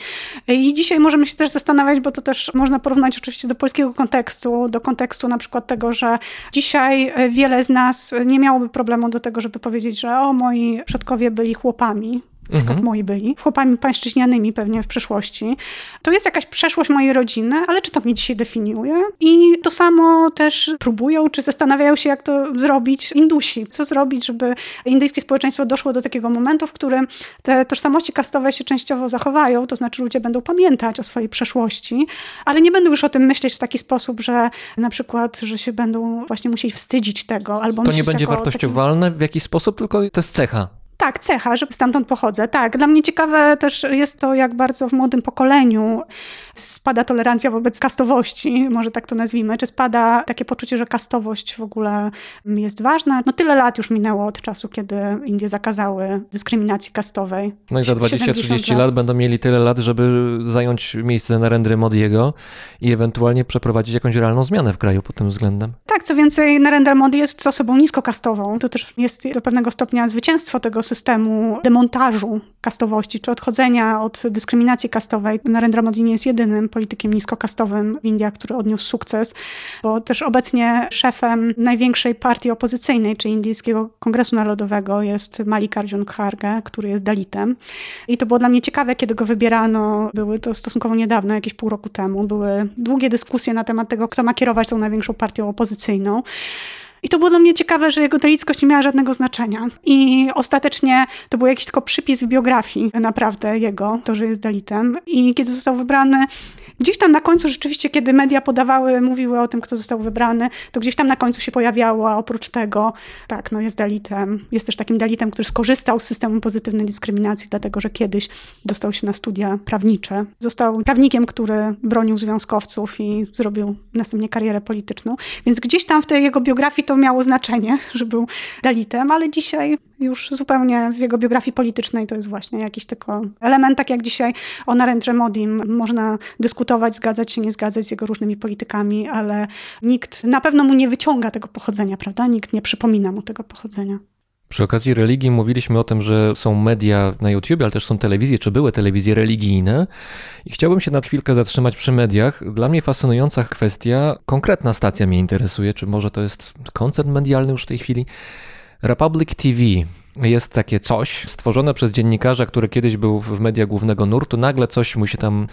I dzisiaj możemy się też zastanawiać, bo to też można porównać oczywiście do polskiego kontekstu, do kontekstu na przykład tego, że dzisiaj wiele z nas nie miałoby problemu do tego, żeby powiedzieć, że o, moi przodkowie byli chłopami. Na przykład moi byli, chłopami pańszczyźnianymi pewnie w przyszłości. To jest jakaś przeszłość mojej rodziny, ale czy to mnie dzisiaj definiuje? I to samo też próbują, czy zastanawiają się, jak to zrobić Indusi. Co zrobić, żeby indyjskie społeczeństwo doszło do takiego momentu, w którym te tożsamości kastowe się częściowo zachowają, to znaczy ludzie będą pamiętać o swojej przeszłości, ale nie będą już o tym myśleć w taki sposób, że na przykład, że się będą właśnie musieli wstydzić tego. Albo to nie będzie wartościowalne takim... w jakiś sposób, tylko to jest cecha. Tak, cecha, że stamtąd pochodzę. Tak, dla mnie ciekawe też jest to, jak bardzo w młodym pokoleniu spada tolerancja wobec kastowości, może tak to nazwijmy, czy spada takie poczucie, że kastowość w ogóle jest ważna. No tyle lat już minęło od czasu, kiedy Indie zakazały dyskryminacji kastowej. No i za dwadzieścia trzydzieści lat będą mieli tyle lat, żeby zająć miejsce Narendry Modiego i ewentualnie przeprowadzić jakąś realną zmianę w kraju pod tym względem. Tak, co więcej, Narendra Modi jest osobą niskokastową. To też jest do pewnego stopnia zwycięstwo tego systemu demontażu kastowości, czy odchodzenia od dyskryminacji kastowej. Narendra Modi nie jest jedynym politykiem niskokastowym w Indiach, który odniósł sukces, bo też obecnie szefem największej partii opozycyjnej, czyli Indyjskiego Kongresu Narodowego, jest Mallikarjun Kharge, który jest Dalitem. I to było dla mnie ciekawe, kiedy go wybierano. Były to stosunkowo niedawno, jakieś pół roku temu. Były długie dyskusje na temat tego, kto ma kierować tą największą partią opozycyjną. I to było dla mnie ciekawe, że jego dalickość nie miała żadnego znaczenia. I ostatecznie to był jakiś tylko przypis w biografii naprawdę jego, to, że jest Dalitem. I kiedy został wybrany, gdzieś tam na końcu rzeczywiście, kiedy media podawały, mówiły o tym, kto został wybrany, to gdzieś tam na końcu się pojawiało, a oprócz tego, tak, no jest Dalitem. Jest też takim Dalitem, który skorzystał z systemu pozytywnej dyskryminacji, dlatego że kiedyś dostał się na studia prawnicze. Został prawnikiem, który bronił związkowców i zrobił następnie karierę polityczną. Więc gdzieś tam w tej jego biografii to miało znaczenie, że był Dalitem, ale dzisiaj już zupełnie w jego biografii politycznej to jest właśnie jakiś tylko element, tak jak dzisiaj o Narendrze Modim można dyskutować, zgadzać się, nie zgadzać z jego różnymi politykami, ale nikt na pewno mu nie wyciąga tego pochodzenia, prawda? Nikt nie przypomina mu tego pochodzenia. Przy okazji religii mówiliśmy o tym, że są media na YouTubie, ale też są telewizje, czy były telewizje religijne. I chciałbym się na chwilkę zatrzymać przy mediach. Dla mnie fascynująca kwestia, konkretna stacja mnie interesuje, czy może to jest koncern medialny już w tej chwili. Republic T V. Jest takie coś stworzone przez dziennikarza, który kiedyś był w mediach głównego nurtu. Nagle coś mu się tam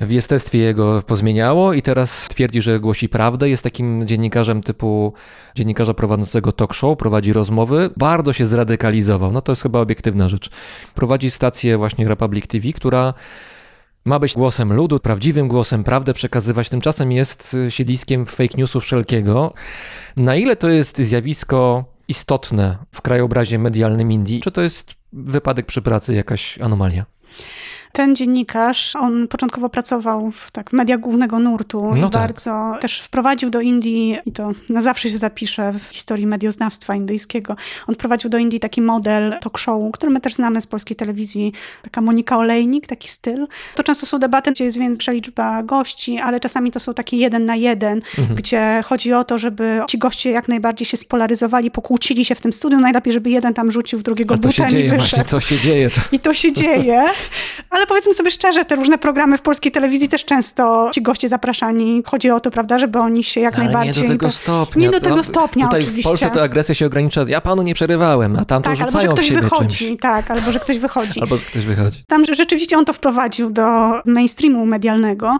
w jestestwie jego pozmieniało i teraz twierdzi, że głosi prawdę. Jest takim dziennikarzem typu dziennikarza prowadzącego talk show, prowadzi rozmowy. Bardzo się zradykalizował. No to jest chyba obiektywna rzecz. Prowadzi stację właśnie Republic T V, która ma być głosem ludu, prawdziwym głosem, prawdę przekazywać. Tymczasem jest siedliskiem fake newsu wszelkiego. Na ile to jest zjawisko istotne w krajobrazie medialnym Indii? Czy to jest wypadek przy pracy, jakaś anomalia? Ten dziennikarz, on początkowo pracował w tak, mediach głównego nurtu no i tak. bardzo też wprowadził do Indii, i to na zawsze się zapisze w historii medioznawstwa indyjskiego, on wprowadził do Indii taki model talk show, który my też znamy z polskiej telewizji, taka Monika Olejnik, taki styl. To często są debaty, gdzie jest większa liczba gości, ale czasami to są takie jeden na jeden, mhm. gdzie chodzi o to, żeby ci goście jak najbardziej się spolaryzowali, pokłócili się w tym studiu, najlepiej, żeby jeden tam rzucił w drugiego butem i wyszedł. Właśnie, to się dzieje. To. I to się dzieje, ale powiedzmy sobie szczerze, te różne programy w polskiej telewizji też często ci goście zapraszani. Chodzi o to, prawda, żeby oni się jak ale najbardziej... nie do tego stopnia. Nie do tego stopnia, no, tutaj oczywiście. Tutaj w Polsce ta agresja się ogranicza. Ja panu nie przerywałem, a tam to tak, rzucają w siebie wychodzi, czymś. Tak, albo że ktoś wychodzi. Albo ktoś wychodzi. Tam rzeczywiście on to wprowadził do mainstreamu medialnego.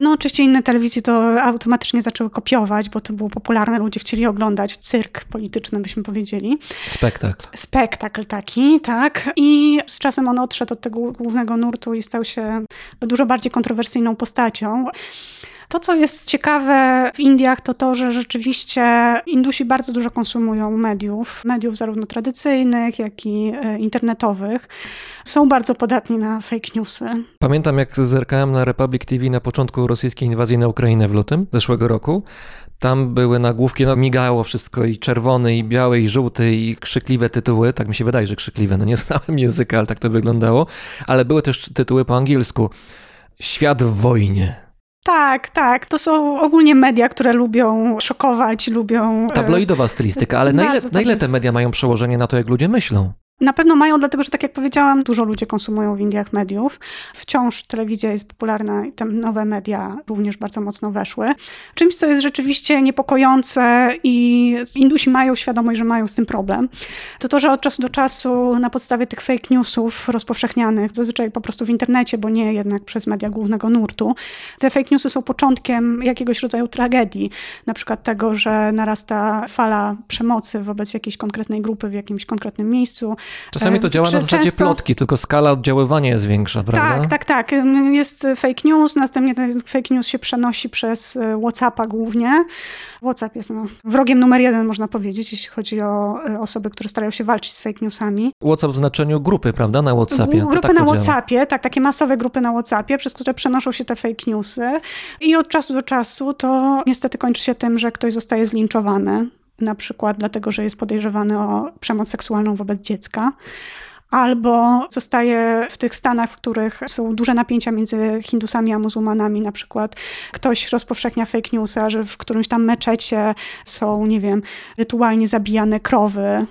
No oczywiście inne telewizje to automatycznie zaczęły kopiować, bo to było popularne. Ludzie chcieli oglądać cyrk polityczny, byśmy powiedzieli. Spektakl. Spektakl taki, tak. I z czasem on odszedł od tego głównego nurtu i stał się dużo bardziej kontrowersyjną postacią. To, co jest ciekawe w Indiach, to to, że rzeczywiście Indusi bardzo dużo konsumują mediów, mediów zarówno tradycyjnych, jak i internetowych. Są bardzo podatni na fake newsy. Pamiętam, jak zerkałem na Republic T V na początku rosyjskiej inwazji na Ukrainę w lutym zeszłego roku. Tam były nagłówki, no migało wszystko i czerwony, i biały, i żółty, i krzykliwe tytuły. Tak mi się wydaje, że krzykliwe. No nie znałem języka, ale tak to wyglądało. Ale były też tytuły po angielsku. Świat w wojnie. Tak, tak. To są ogólnie media, które lubią szokować, lubią... Tabloidowa stylistyka, ale na ile, na ile te media mają przełożenie na to, jak ludzie myślą? Na pewno mają, dlatego że tak jak powiedziałam, dużo ludzi konsumują w Indiach mediów. Wciąż telewizja jest popularna i te nowe media również bardzo mocno weszły. Czymś, co jest rzeczywiście niepokojące i Indusi mają świadomość, że mają z tym problem, to to, że od czasu do czasu na podstawie tych fake newsów rozpowszechnianych, zazwyczaj po prostu w internecie, bo nie jednak przez media głównego nurtu, te fake newsy są początkiem jakiegoś rodzaju tragedii. Na przykład tego, że narasta fala przemocy wobec jakiejś konkretnej grupy w jakimś konkretnym miejscu. Czasami to działa na zasadzie często... plotki, tylko skala oddziaływania jest większa, prawda? Tak, tak, tak. Jest fake news, następnie ten fake news się przenosi przez WhatsAppa głównie. WhatsApp jest no, wrogiem numer jeden, można powiedzieć, jeśli chodzi o osoby, które starają się walczyć z fake newsami. WhatsApp w znaczeniu grupy, prawda, na WhatsAppie. Grupy tak na WhatsAppie, tak, takie masowe grupy na WhatsAppie, przez które przenoszą się te fake newsy. I od czasu do czasu to niestety kończy się tym, że ktoś zostaje zlinczowany. Na przykład dlatego, że jest podejrzewany o przemoc seksualną wobec dziecka. Albo zostaje w tych stanach, w których są duże napięcia między Hindusami a muzułmanami. Na przykład ktoś rozpowszechnia fake newsa, że w którymś tam meczecie są, nie wiem, rytualnie zabijane krowy,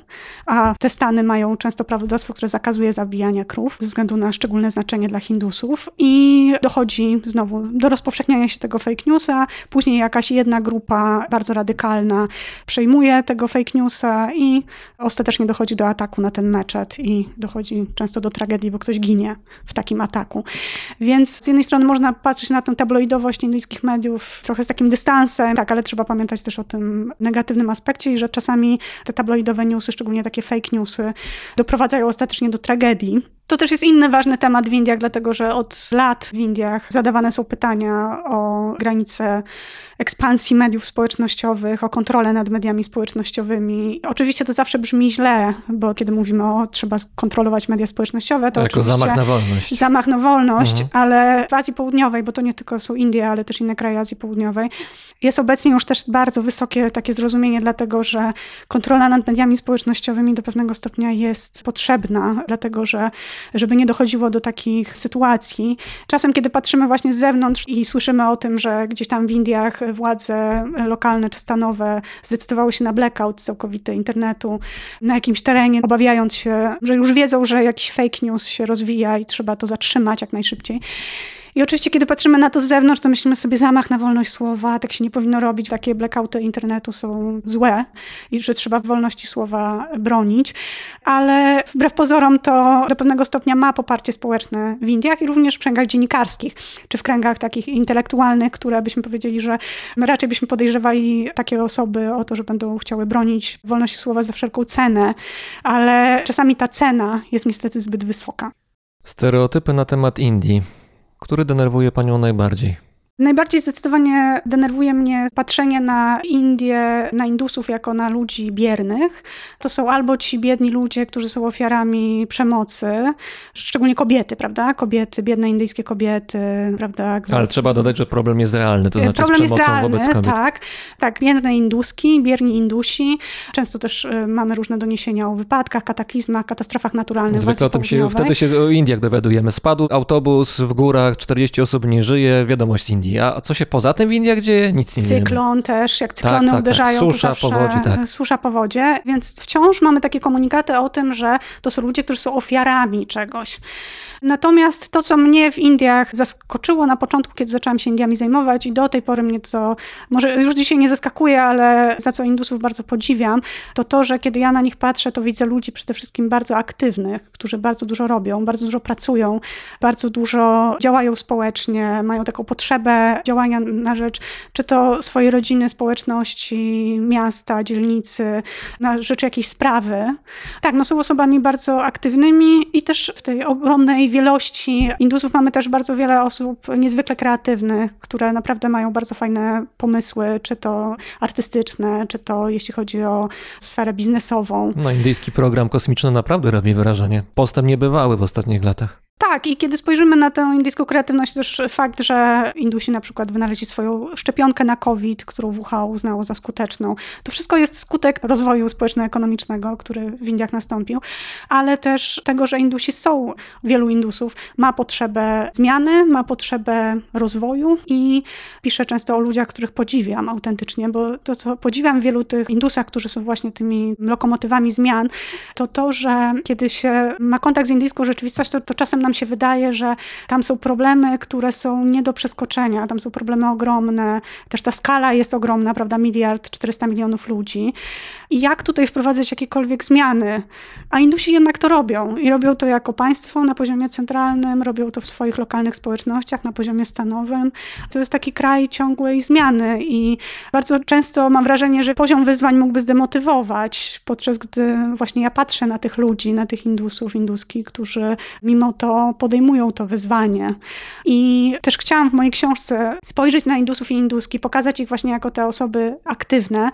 a te stany mają często prawodawstwo, które zakazuje zabijania krów ze względu na szczególne znaczenie dla Hindusów. I dochodzi znowu do rozpowszechniania się tego fake newsa. Później jakaś jedna grupa bardzo radykalna przejmuje tego fake newsa i ostatecznie dochodzi do ataku na ten meczet i do dochodzi często do tragedii, bo ktoś ginie w takim ataku. Więc z jednej strony można patrzeć na tę tabloidowość indyjskich mediów trochę z takim dystansem, tak, ale trzeba pamiętać też o tym negatywnym aspekcie i że czasami te tabloidowe newsy, szczególnie takie fake newsy, doprowadzają ostatecznie do tragedii. To też jest inny ważny temat w Indiach, dlatego że od lat w Indiach zadawane są pytania o granice ekspansji mediów społecznościowych, o kontrolę nad mediami społecznościowymi. Oczywiście to zawsze brzmi źle, bo kiedy mówimy o trzeba kontrolować media społecznościowe, to jako oczywiście zamach na wolność. Zamach na wolność, mhm. ale w Azji Południowej, bo to nie tylko są Indie, ale też inne kraje Azji Południowej, jest obecnie już też bardzo wysokie takie zrozumienie, dlatego że kontrola nad mediami społecznościowymi do pewnego stopnia jest potrzebna, dlatego że żeby nie dochodziło do takich sytuacji. Czasem, kiedy patrzymy właśnie z zewnątrz i słyszymy o tym, że gdzieś tam w Indiach władze lokalne czy stanowe zdecydowały się na blackout całkowity internetu na jakimś terenie, obawiając się, że już wiedzą, że jakiś fake news się rozwija i trzeba to zatrzymać jak najszybciej. I oczywiście, kiedy patrzymy na to z zewnątrz, to myślimy sobie, zamach na wolność słowa, tak się nie powinno robić, takie blackouty internetu są złe i że trzeba wolności słowa bronić. Ale wbrew pozorom to do pewnego stopnia ma poparcie społeczne w Indiach i również w kręgach dziennikarskich, czy w kręgach takich intelektualnych, które byśmy powiedzieli, że raczej byśmy podejrzewali takie osoby o to, że będą chciały bronić wolności słowa za wszelką cenę, ale czasami ta cena jest niestety zbyt wysoka. Stereotypy na temat Indii. Który denerwuje panią najbardziej? Najbardziej zdecydowanie denerwuje mnie patrzenie na Indię, na Indusów jako na ludzi biernych. To są albo ci biedni ludzie, którzy są ofiarami przemocy, szczególnie kobiety, prawda? Kobiety, biedne indyjskie kobiety, prawda? Ale trzeba dodać, że problem jest realny, to znaczy problem z przemocą jest realny, wobec kobiet. Tak, tak, biedne Induski, bierni Indusi. Często też mamy różne doniesienia o wypadkach, kataklizmach, katastrofach naturalnych. Zwykle o tym się, wtedy się o Indiach dowiadujemy. Spadł autobus w górach, czterdzieści osób nie żyje, wiadomość z Indii. A co się poza tym w Indiach dzieje? Nic nie wiemy. Cyklon też, jak cyklony tak, tak, uderzają, tak. Susza, to zawsze powodzi, tak. Susza, powodzie. Więc wciąż mamy takie komunikaty o tym, że to są ludzie, którzy są ofiarami czegoś. Natomiast to, co mnie w Indiach zaskoczyło na początku, kiedy zaczęłam się Indiami zajmować i do tej pory mnie to, może już dzisiaj nie zaskakuje, ale za co Indusów bardzo podziwiam, to to, że kiedy ja na nich patrzę, to widzę ludzi przede wszystkim bardzo aktywnych, którzy bardzo dużo robią, bardzo dużo pracują, bardzo dużo działają społecznie, mają taką potrzebę działania na rzecz, czy to swojej rodziny, społeczności, miasta, dzielnicy, na rzecz jakiejś sprawy. Tak, no są osobami bardzo aktywnymi i też w tej ogromnej wielości Indusów mamy też bardzo wiele osób niezwykle kreatywnych, które naprawdę mają bardzo fajne pomysły, czy to artystyczne, czy to jeśli chodzi o sferę biznesową. No indyjski program kosmiczny naprawdę robi wrażenie. Postęp niebywały w ostatnich latach. Tak, i kiedy spojrzymy na tę indyjską kreatywność, też fakt, że Indusi na przykład wynaleźli swoją szczepionkę na COVID, którą W H O uznało za skuteczną. To wszystko jest skutek rozwoju społeczno-ekonomicznego, który w Indiach nastąpił, ale też tego, że Indusi są, wielu Indusów ma potrzebę zmiany, ma potrzebę rozwoju i piszę często o ludziach, których podziwiam autentycznie, bo to, co podziwiam w wielu tych Indusach, którzy są właśnie tymi lokomotywami zmian, to to, że kiedy się ma kontakt z indyjską rzeczywistością, to, to czasem nam się wydaje, że tam są problemy, które są nie do przeskoczenia. Tam są problemy ogromne. Też ta skala jest ogromna, prawda? Miliard, czterysta milionów ludzi. I jak tutaj wprowadzać jakiekolwiek zmiany? A Indusi jednak to robią. I robią to jako państwo na poziomie centralnym, robią to w swoich lokalnych społecznościach, na poziomie stanowym. To jest taki kraj ciągłej zmiany i bardzo często mam wrażenie, że poziom wyzwań mógłby zdemotywować, podczas gdy właśnie ja patrzę na tych ludzi, na tych Indusów, Induski, którzy mimo to podejmują to wyzwanie. I też chciałam w mojej książce spojrzeć na Indusów i Induski, pokazać ich właśnie jako te osoby aktywne.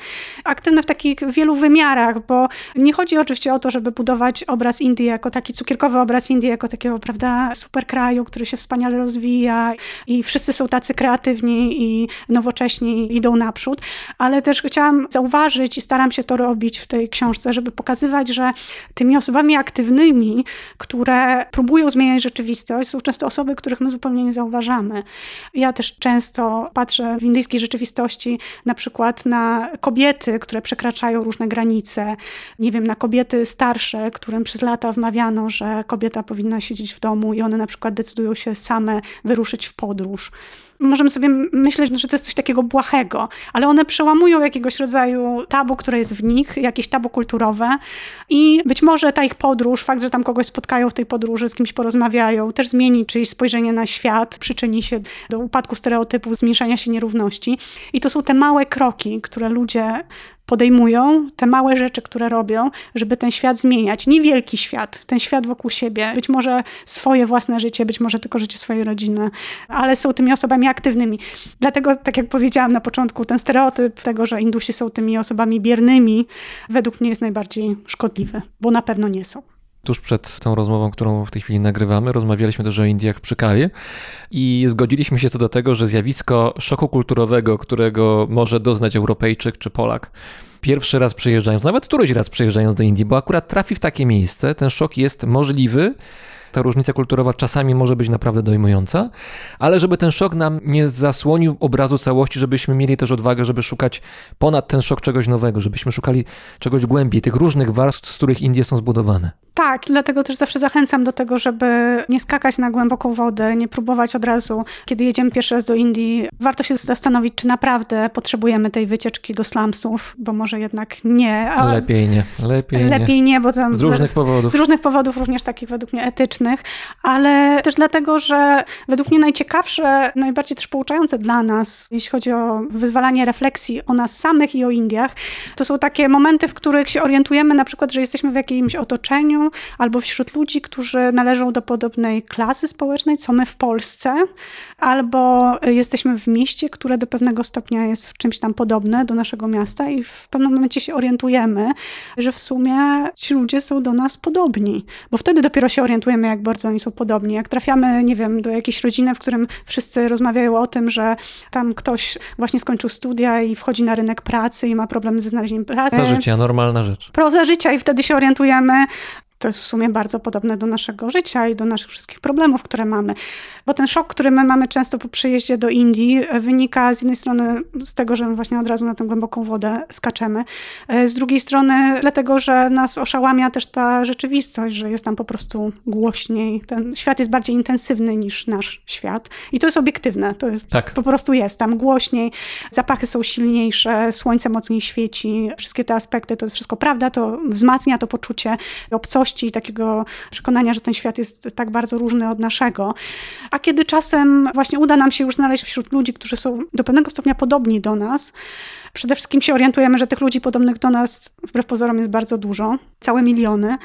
Aktywne w takich wielu wymiarach, bo nie chodzi oczywiście o to, żeby budować obraz Indii jako taki cukierkowy obraz Indii, jako takiego, prawda, super kraju, który się wspaniale rozwija i wszyscy są tacy kreatywni i nowocześni, idą naprzód. Ale też chciałam zauważyć i staram się to robić w tej książce, żeby pokazywać, że tymi osobami aktywnymi, które próbują zmieniać rzeczywistość, są często osoby, których my zupełnie nie zauważamy. Ja też często patrzę w indyjskiej rzeczywistości na przykład na kobiety, które przekraczają różne granice. Nie wiem, na kobiety starsze, którym przez lata wmawiano, że kobieta powinna siedzieć w domu i one na przykład decydują się same wyruszyć w podróż. Możemy sobie myśleć, że to jest coś takiego błahego, ale one przełamują jakiegoś rodzaju tabu, które jest w nich, jakieś tabu kulturowe i być może ta ich podróż, fakt, że tam kogoś spotkają w tej podróży, z kimś porozmawiają, też zmieni czyjeś spojrzenie na świat, przyczyni się do upadku stereotypów, zmniejszania się nierówności. I to są te małe kroki, które ludzie podejmują, te małe rzeczy, które robią, żeby ten świat zmieniać. Nie wielki świat, ten świat wokół siebie. Być może swoje własne życie, być może tylko życie swojej rodziny, ale są tymi osobami aktywnymi. Dlatego, tak jak powiedziałam na początku, ten stereotyp tego, że Indusi są tymi osobami biernymi, według mnie jest najbardziej szkodliwy, bo na pewno nie są. Tuż przed tą rozmową, którą w tej chwili nagrywamy, rozmawialiśmy też o Indiach przy kawie i zgodziliśmy się co do tego, że zjawisko szoku kulturowego, którego może doznać Europejczyk czy Polak, pierwszy raz przyjeżdżając, nawet któryś raz przyjeżdżając do Indii, bo akurat trafi w takie miejsce, ten szok jest możliwy, Ta różnica kulturowa czasami może być naprawdę dojmująca, ale żeby ten szok nam nie zasłonił obrazu całości, żebyśmy mieli też odwagę, żeby szukać ponad ten szok czegoś nowego, żebyśmy szukali czegoś głębiej, tych różnych warstw, z których Indie są zbudowane. Tak, dlatego też zawsze zachęcam do tego, żeby nie skakać na głęboką wodę, nie próbować od razu, kiedy jedziemy pierwszy raz do Indii. Warto się zastanowić, czy naprawdę potrzebujemy tej wycieczki do slumsów, bo może jednak nie. A lepiej nie. Lepiej, lepiej nie. nie, bo tam z różnych powodów. Z różnych powodów, również takich według mnie etycznych, ale też dlatego, że według mnie najciekawsze, najbardziej też pouczające dla nas, jeśli chodzi o wyzwalanie refleksji o nas samych i o Indiach, to są takie momenty, w których się orientujemy na przykład, że jesteśmy w jakimś otoczeniu, albo wśród ludzi, którzy należą do podobnej klasy społecznej, co my w Polsce, albo jesteśmy w mieście, które do pewnego stopnia jest w czymś tam podobne do naszego miasta i w pewnym momencie się orientujemy, że w sumie ci ludzie są do nas podobni, bo wtedy dopiero się orientujemy, jak bardzo oni są podobni. Jak trafiamy, nie wiem, do jakiejś rodziny, w którym wszyscy rozmawiają o tym, że tam ktoś właśnie skończył studia i wchodzi na rynek pracy i ma problem ze znalezieniem pracy. Proza życia, normalna rzecz. Proza życia i wtedy się orientujemy, to jest w sumie bardzo podobne do naszego życia i do naszych wszystkich problemów, które mamy. Bo ten szok, który my mamy często po przyjeździe do Indii, wynika z jednej strony z tego, że my właśnie od razu na tę głęboką wodę skaczemy. Z drugiej strony dlatego, że nas oszałamia też ta rzeczywistość, że jest tam po prostu głośniej. Ten świat jest bardziej intensywny niż nasz świat. I to jest obiektywne. To jest, tak. Po prostu jest tam głośniej. Zapachy są silniejsze, słońce mocniej świeci. Wszystkie te aspekty, to jest wszystko prawda. To wzmacnia to poczucie obcości, i takiego przekonania, że ten świat jest tak bardzo różny od naszego. A kiedy czasem właśnie uda nam się już znaleźć wśród ludzi, którzy są do pewnego stopnia podobni do nas, przede wszystkim się orientujemy, że tych ludzi podobnych do nas wbrew pozorom jest bardzo dużo, całe miliony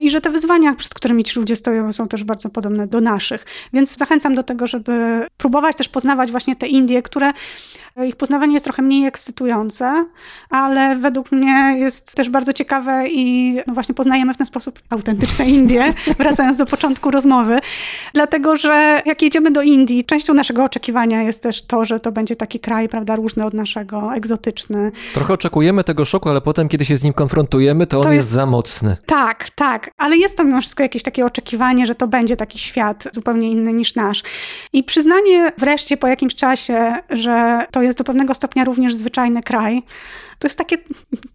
i że te wyzwania, przed którymi ci ludzie stoją, są też bardzo podobne do naszych. Więc zachęcam do tego, żeby próbować też poznawać właśnie te Indie, które ich poznawanie jest trochę mniej ekscytujące, ale według mnie jest też bardzo ciekawe i no właśnie poznajemy w ten sposób autentyczne Indie, wracając do początku rozmowy. Dlatego, że jak jedziemy do Indii, częścią naszego oczekiwania jest też to, że to będzie taki kraj, prawda, różny od naszego, egzotyczny. Trochę oczekujemy tego szoku, ale potem, kiedy się z nim konfrontujemy, to on to jest, jest za mocny. Tak, tak, ale jest to mimo wszystko jakieś takie oczekiwanie, że to będzie taki świat zupełnie inny niż nasz. I przyznanie wreszcie po jakimś czasie, że to jest jest do pewnego stopnia również zwyczajny kraj. To jest takie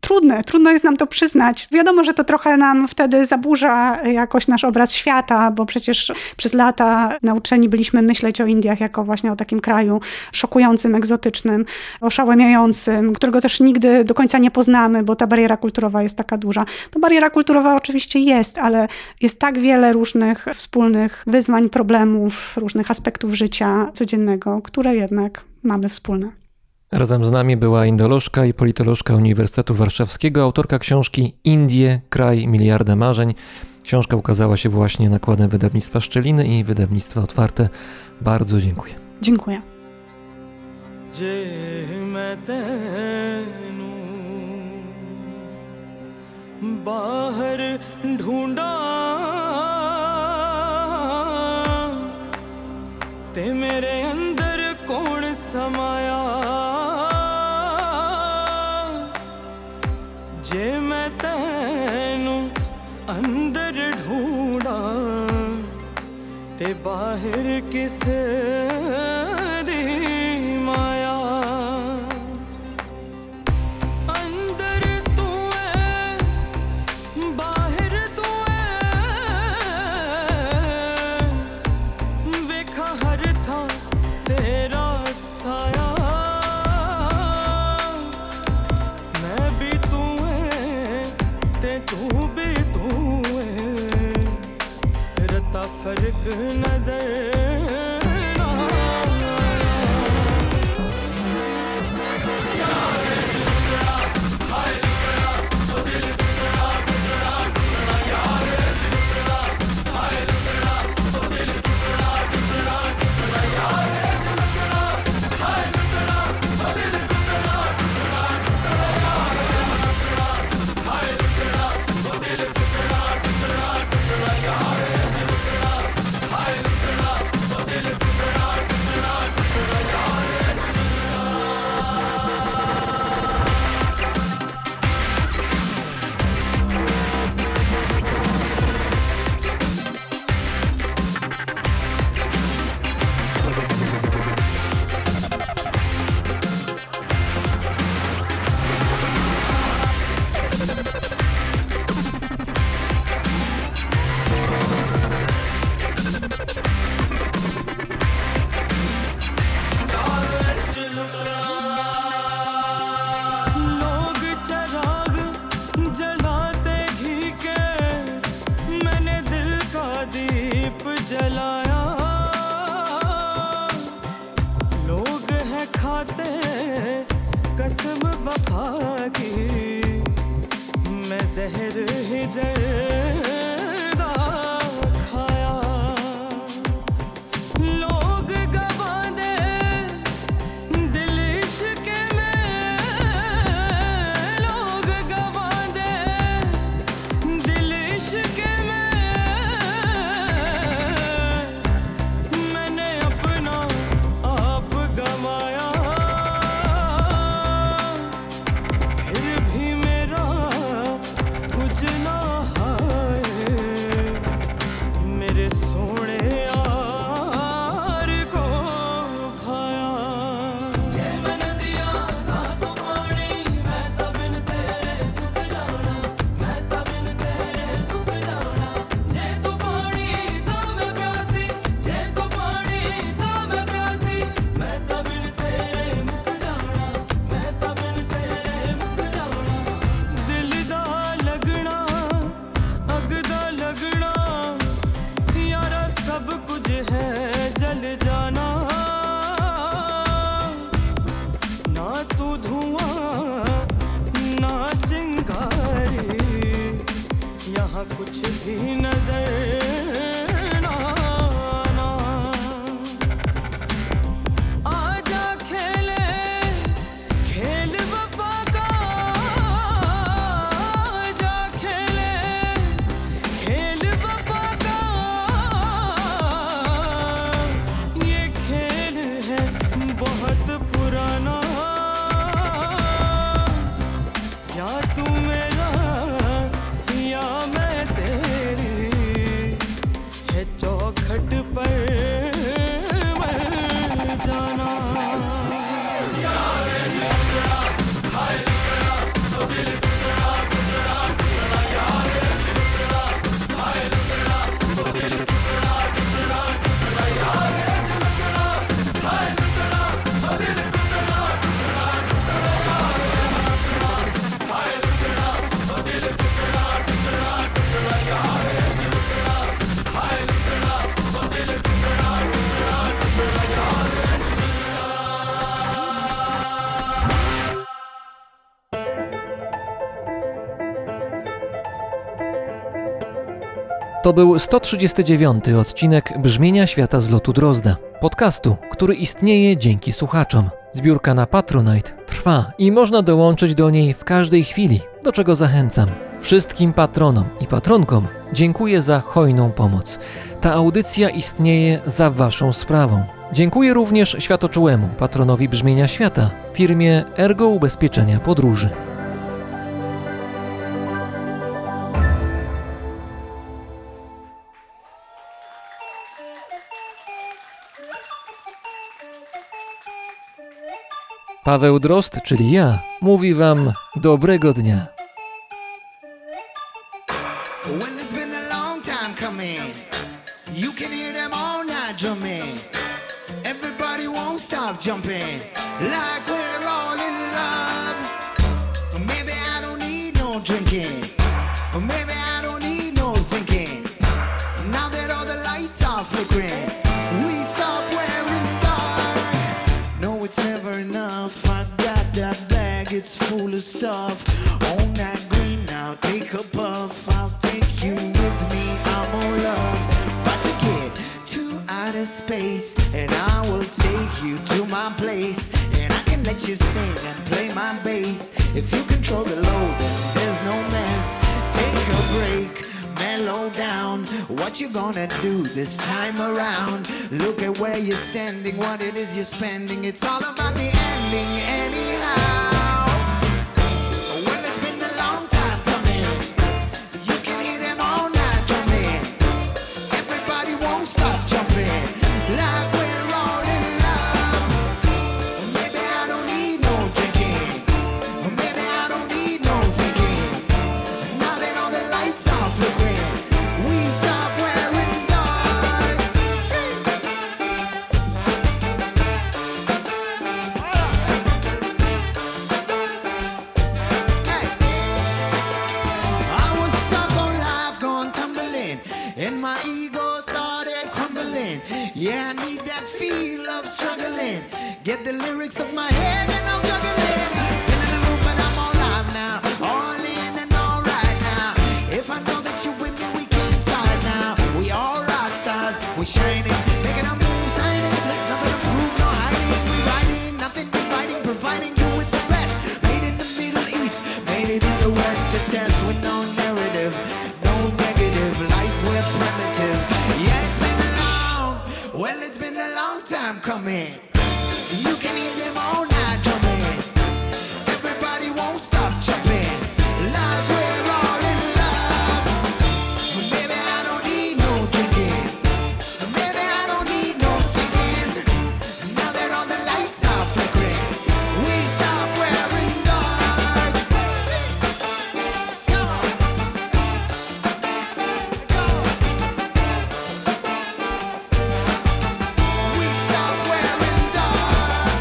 trudne, trudno jest nam to przyznać. Wiadomo, że to trochę nam wtedy zaburza jakoś nasz obraz świata, bo przecież przez lata nauczeni byliśmy myśleć o Indiach jako właśnie o takim kraju szokującym, egzotycznym, oszałamiającym, którego też nigdy do końca nie poznamy, bo ta bariera kulturowa jest taka duża. Ta bariera kulturowa oczywiście jest, ale jest tak wiele różnych wspólnych wyzwań, problemów, różnych aspektów życia codziennego, które jednak mamy wspólne. Razem z nami była indolożka i politolożka Uniwersytetu Warszawskiego, autorka książki Indie, kraj miliarda marzeń. Książka ukazała się właśnie nakładem Wydawnictwa Szczeliny i Wydawnictwa Otwarte. Bardzo dziękuję. Dziękuję. जे मैं तैनू अंदर ढूंढा ते बाहर किस दी माया अंदर तू है बाहर तू है वेखा हर थां तेरा साया फर्क नजर To był sto trzydziesty dziewiąty odcinek Brzmienia Świata z lotu Drozda, podcastu, który istnieje dzięki słuchaczom. Zbiórka na Patronite trwa i można dołączyć do niej w każdej chwili, do czego zachęcam. Wszystkim patronom i patronkom dziękuję za hojną pomoc. Ta audycja istnieje za waszą sprawą. Dziękuję również światoczułemu patronowi Brzmienia Świata, firmie Ergo Ubezpieczenia Podróży. Paweł Drozd, czyli ja, mówi wam dobrego dnia. It's full of stuff. On that green now, take a puff. I'll take you with me. I'm all love. About to get to outer space, and I will take you to my place. And I can let you sing and play my bass. If you control the load, then there's no mess. Take a break, mellow down. What you gonna do this time around? Look at where you're standing, what it is you're spending. It's all about the ending, anyhow. Get the lyrics of my head and I'm juggling. Been in the loop and I'm all live now. All in and all right now. If I know that you're with me, we can't start now. We all rock stars, we shining. Making our moves, hiding. Nothing to prove, no hiding. We riding, nothing dividing. Providing you with the best. Made in the Middle East, made it in the West. The test with no narrative, no negative. Like we're primitive. Yeah, it's been a long, well, it's been a long time coming. You can hear them all night drumming. Everybody won't stop jumping. Like we're all in love. Maybe I don't need no drinking. Maybe I don't need no thinking. Now that all the lights are flickering, we stop wearing dark. Come on. Go. We stop wearing dark.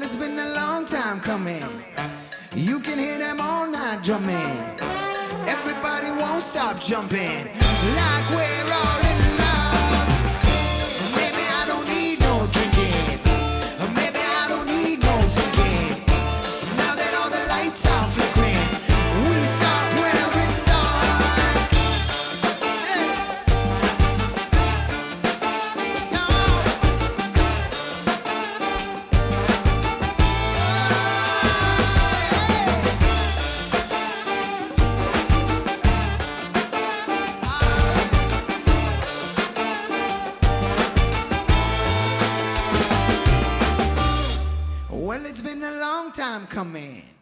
Well, it's been a long time coming. You can hear them all night drumming. Everybody won't stop jumping. Like we're all in love. Maybe I don't need no drinking. Maybe I don't need no thinking. Now that all the lights are flickering, we stop where we thought. Well, it's been a long time coming.